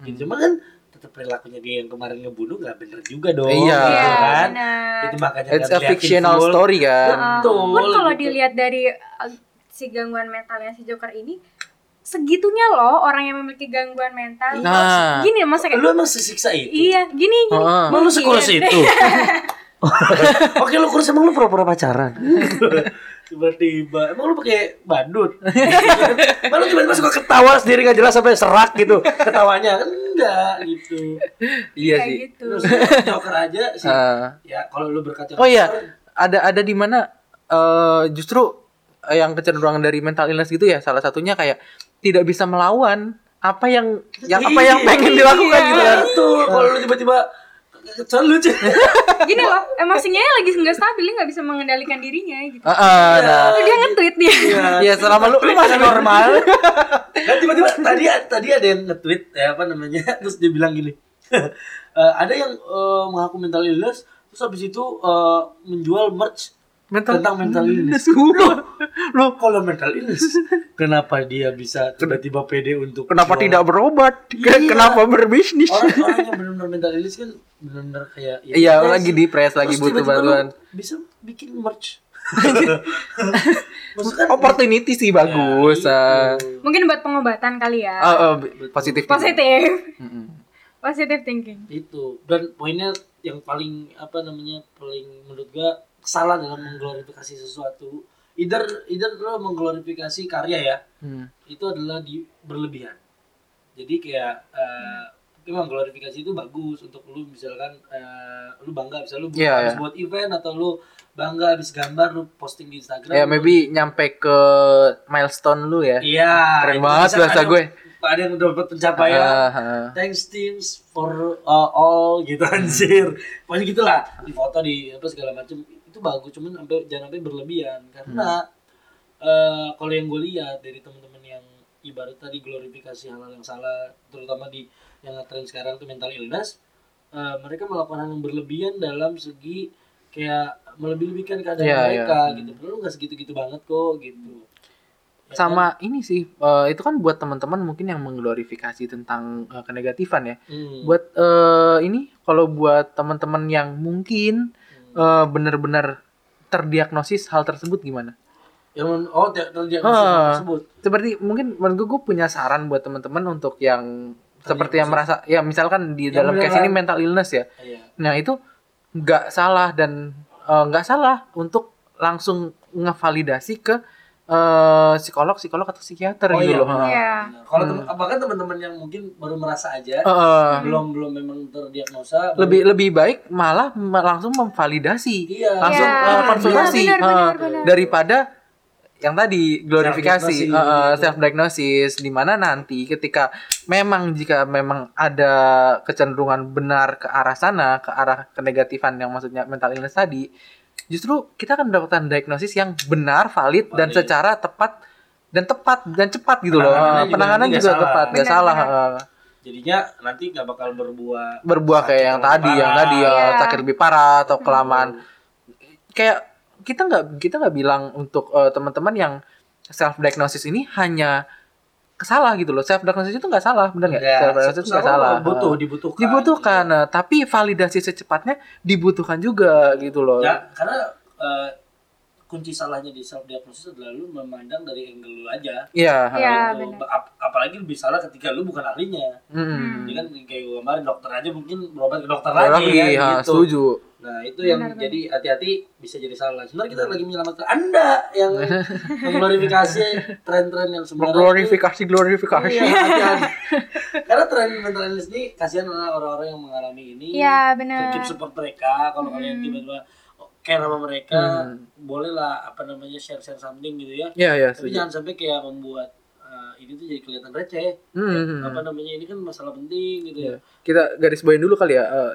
gitu cuma kan tetap perilakunya dia yang kemarin ngebunuh nggak bener juga dong, gitu kan itu makanya it's a fictional story kan. Pun kalau dilihat dari si gangguan mentalnya si Joker ini segitunya loh orang yang memiliki gangguan mental. Nah, gini masa kayak lu emang sesiksa itu. Iya, gini. Malu sekurus itu. Oke, lu kurus emang lu pura-pura pacaran. Tiba-tiba emang lu pakai badut. Emang lu tiba-tiba suka ketawa sendiri enggak jelas sampai serak gitu. Ketawanya enggak gitu. Iya sih. Gitu. Terus Joker aja sih. Ya, kalau lu berkaca. Oh iya, ada di mana justru yang kecenderungan dari mental illness gitu ya, salah satunya kayak tidak bisa melawan apa yang apa yang pengen dilakukan gitu kan. Betul. Kalau lu tiba-tiba kecelun. Gini loh, emosinya lagi enggak stabil, enggak bisa mengendalikan dirinya gitu. Dia nge-tweet dia. Iya, selama lu masih normal. Dan tiba-tiba tadi ada yang nge-tweet ya apa namanya? Terus dia bilang gini. Ada yang mengaku mental illness, terus habis itu menjual merch tentang mental illness. Loh, kalau mental illness kenapa dia bisa tiba-tiba pede untuk kenapa tidak berobat? Kenapa berbisnis? Orang yang benar-benar mental illness kan benar-benar kayak lagi depres, lagi butuh bantuan. Bisa bikin merch. Maksudnya opportunity sih bagus. Mungkin buat pengobatan kali ya. Positif. Positive thinking. Itu. Dan poinnya yang paling paling menurut gua salah dalam mengglorifikasi sesuatu, either lo mengglorifikasi karya ya, itu adalah di berlebihan. Jadi kayak memang glorifikasi itu bagus untuk lo misalkan lo bangga bisa lo buat event atau lo bangga habis gambar lo posting di Instagram. Ya maybe nyampe ke milestone lo ya. Iya. Keren banget bahasa gue. Ada yang dapat pencapaian. Thanks teams for all gitu anjir. Pokoknya gitulah di foto di apa segala macam. Itu bagus, cuman jangan sampai berlebihan karena kalau yang gue lihat dari teman-teman yang ibarat tadi glorifikasi hal-hal yang salah, terutama di yang tren sekarang tuh mental illness, mereka melakukan hal yang berlebihan dalam segi kayak melebih-lebihkan keadaan mereka gitu. Perlu nggak segitu-gitu banget kok gitu. Ya, sama kan? Ini sih itu kan buat teman-teman mungkin yang mengglorifikasi tentang kenegatifan ya. Buat ini kalau buat teman-teman yang mungkin benar-benar terdiagnosis hal tersebut gimana? Yang terdiagnosis hal tersebut. Seperti mungkin gue punya saran buat teman-teman untuk yang seperti yang merasa ya misalkan di dalam case ini mental illness ya. Nah, itu enggak salah dan enggak salah untuk langsung ngevalidasi ke psikolog atau psikiater gitu loh. Kalau bahkan teman-teman yang mungkin baru merasa aja belum memang terdiagnosa, lebih baik malah langsung memvalidasi, konsultasi benar. Daripada yang tadi glorifikasi self diagnosis, di mana nanti ketika jika memang ada kecenderungan benar ke arah sana, ke arah kenegatifan yang maksudnya mental illness tadi, justru kita akan mendapatkan diagnosis yang benar, valid dan secara tepat dan cepat gitu loh. Penanganan juga tepat, enggak salah. Jadinya nanti enggak bakal berbuah kayak yang tadi sakit lebih parah atau kelamaan. Kayak kita enggak bilang untuk teman-teman yang self diagnosis ini hanya salah gitu loh. Self diagnosis itu enggak salah, benar enggak? Self diagnosis enggak salah. Dibutuhkan. Gitu. Tapi validasi secepatnya dibutuhkan juga gitu loh. Ya, karena kunci salahnya di self diagnosis adalah lu memandang dari angle lu aja. Iya, apalagi lebih salah ketika lu bukan ahlinya. Jadi kan kayak gue kemarin dokter aja mungkin berobat ke dokter lagi kan gitu. Setuju. Nah, itu yang jadi hati-hati bisa jadi salah. Sebenarnya kita lagi menyelamatkan Anda yang mengglorifikasi tren-tren yang sebenarnya glorifikasi. Iya, hati-hati. Karena tren mental illness ini kasihan orang-orang yang mengalami ini. Iya, benar. Keep support mereka kalau kalian tiba-tiba care sama mereka, bolehlah share something gitu ya. Tapi jangan sampai kayak membuat ini tuh jadi kelihatan receh. Ini kan masalah penting gitu ya. Kita garis bawahin dulu kali ya.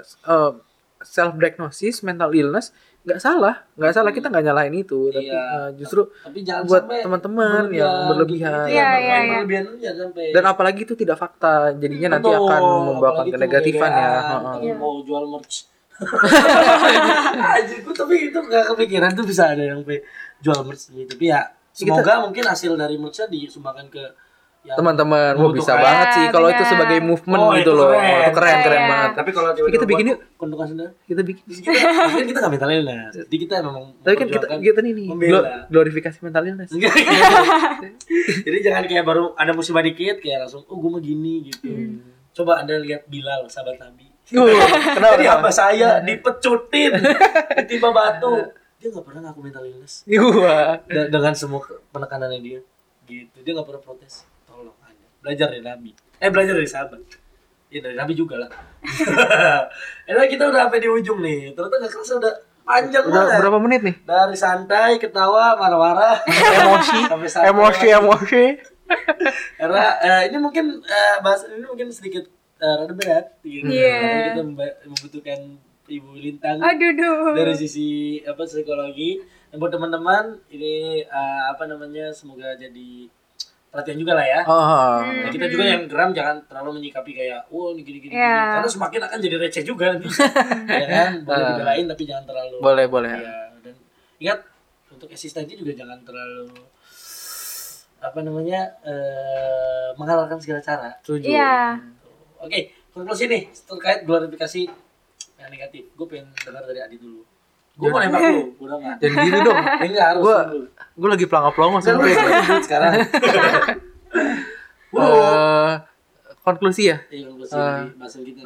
Self diagnosis mental illness nggak salah kita nggak nyalahin itu, tapi justru tapi buat teman-teman yang berlebihan, dan apalagi itu tidak fakta, jadinya nanti akan membawakan kenegatifan ya. Mau jual merch, tapi itu nggak kepikiran tuh bisa ada yang jual merch gitu. Tapi ya semoga mungkin hasil dari merchnya disumbangkan ke teman-teman. Wah, bisa banget sih kalau itu sebagai movement gitu loh. Itu keren banget. Tapi kalau kita bikin yuk kondokan sendiri, kita enggak mental illness. Jadi kita memang tapi kan kita ini glorifikasi mental illness. Jadi jangan kayak baru ada musibah dikit kayak langsung gue mau gini gitu. Coba Anda lihat Bilal sahabat Nabi. Kenapa dia apa saya dipecutin tiba batu. Dia enggak pernah ngaku mental illness. Dengan semua penekanannya dia gitu. Dia enggak pernah protes. Belajar dari Nabi. Belajar dari sahabat. Ya dari Nabi juga lah. Kita udah sampai di ujung nih. Ternyata gak kerasa udah panjang banget. Udah berapa menit nih? Dari santai, ketawa, marah-marah, emosi. Karena ini mungkin sedikit rada berat. Iya. Yeah. Kita membutuhkan Ibu Lintang. Dari sisi psikologi. Dan buat teman-teman ini semoga jadi perhatian juga lah ya. Nah, kita juga yang geram jangan terlalu menyikapi kayak ini gini-gini. Karena semakin akan jadi receh juga nanti. Ya kan? Boleh dibelain tapi jangan terlalu. Boleh. Ya. Dan ingat untuk eksistensi juga jangan terlalu menghalalkan segala cara. Setuju. Yeah. Oke, konklusi nih terkait glorifikasi yang negatif. Gue pengen dengar dari Adi dulu. Gue mau nembak lu, udah gak? Jangan gitu dong. Enggak harus dulu. Gue lagi pelangga-pelongo sampai sekarang. Konklusi ya? Iya, konklusi dari bahasa kita.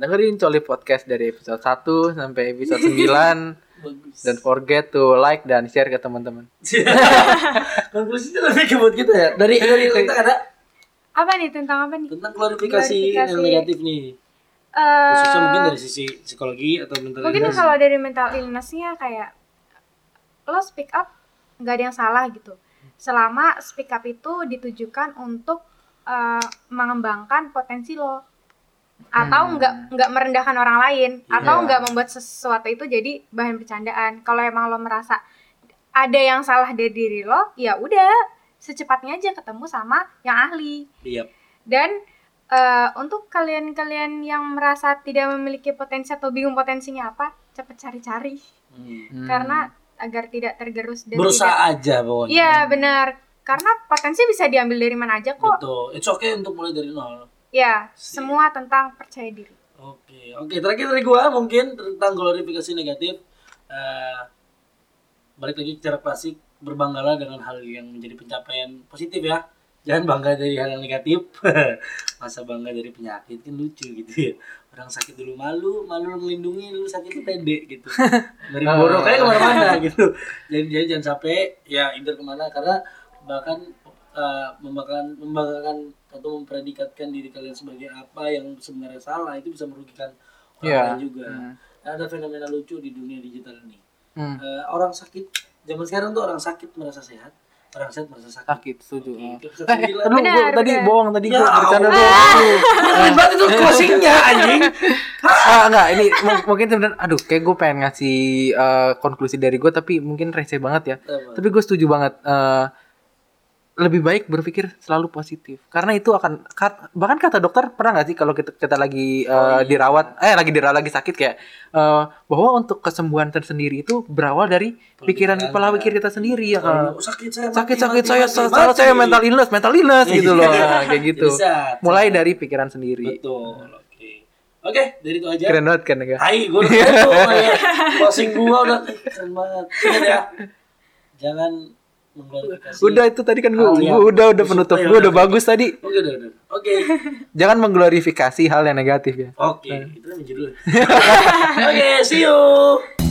Dengerin Coli podcast dari episode 1 sampai episode 9. Bagus. Dan forget to like dan share ke teman-teman. Konklusinya lebih ke buat kita ya. Dari tentang ada? Apa nih? Tentang apa nih? Tentang klarifikasi yang negatif nih. Khususnya mungkin dari sisi psikologi atau mental illness. Mungkin kalau dari mental illness-nya kayak lo speak up gak ada yang salah gitu, selama speak up itu ditujukan untuk mengembangkan potensi lo, atau gak merendahkan orang lain, atau gak membuat sesuatu itu jadi bahan bercandaan. Kalau emang lo merasa ada yang salah dari diri lo, ya udah secepatnya aja ketemu sama yang ahli. Dan untuk kalian-kalian yang merasa tidak memiliki potensi atau bingung potensinya apa, cepet cari-cari. Karena agar tidak tergerus dan berusaha aja pokoknya. Iya, benar. Karena potensi bisa diambil dari mana aja kok. Betul. It's okay untuk mulai dari nol. Iya, semua tentang percaya diri. Oke. Terakhir dari gua mungkin tentang glorifikasi negatif. Balik lagi secara klasik, berbanggalah dengan hal yang menjadi pencapaian positif ya. Jangan bangga dari hal yang negatif. Masa bangga dari penyakit kan lucu gitu ya. Orang sakit dulu malu melindungi, dulu sakit itu pede gitu. Dari borok kayak kemana-mana gitu. Jadi jangan sampai ya inter kemana, karena bahkan membanggakan atau mempredikatkan diri kalian sebagai apa yang sebenarnya salah itu bisa merugikan orang lain juga. Ada fenomena lucu di dunia digital ini. Orang sakit zaman sekarang tuh, orang sakit merasa sehat. Orang sehat merasa sakit. Setuju. Benar. Tadi bohong tadi gua bercanda doang. Berarti itu closingnya anjing. Enggak, ini mungkin sebenarnya kayak gue pengen ngasih konklusi dari gue tapi mungkin receh banget ya. Tapi gue setuju banget, lebih baik berpikir selalu positif. Karena itu akan bahkan kata dokter, pernah enggak sih kalau kita lagi dirawat, lagi sakit kayak bahwa untuk kesembuhan tersendiri itu berawal dari pola pikir kita sendiri ya kan. Sakit, saya mental illness gitu loh. Kayak gitu. Mulai dari pikiran sendiri. Betul. Oke, dari itu aja. Keren banget kan ya. Hai, gue closing gua udah keren banget. Ya. Jangan udah itu tadi kan udah penutup gue udah bagus tadi. Oke. Jangan mengglorifikasi hal yang negatif ya. Oke. Itu menjadi dulu. Oke, see you.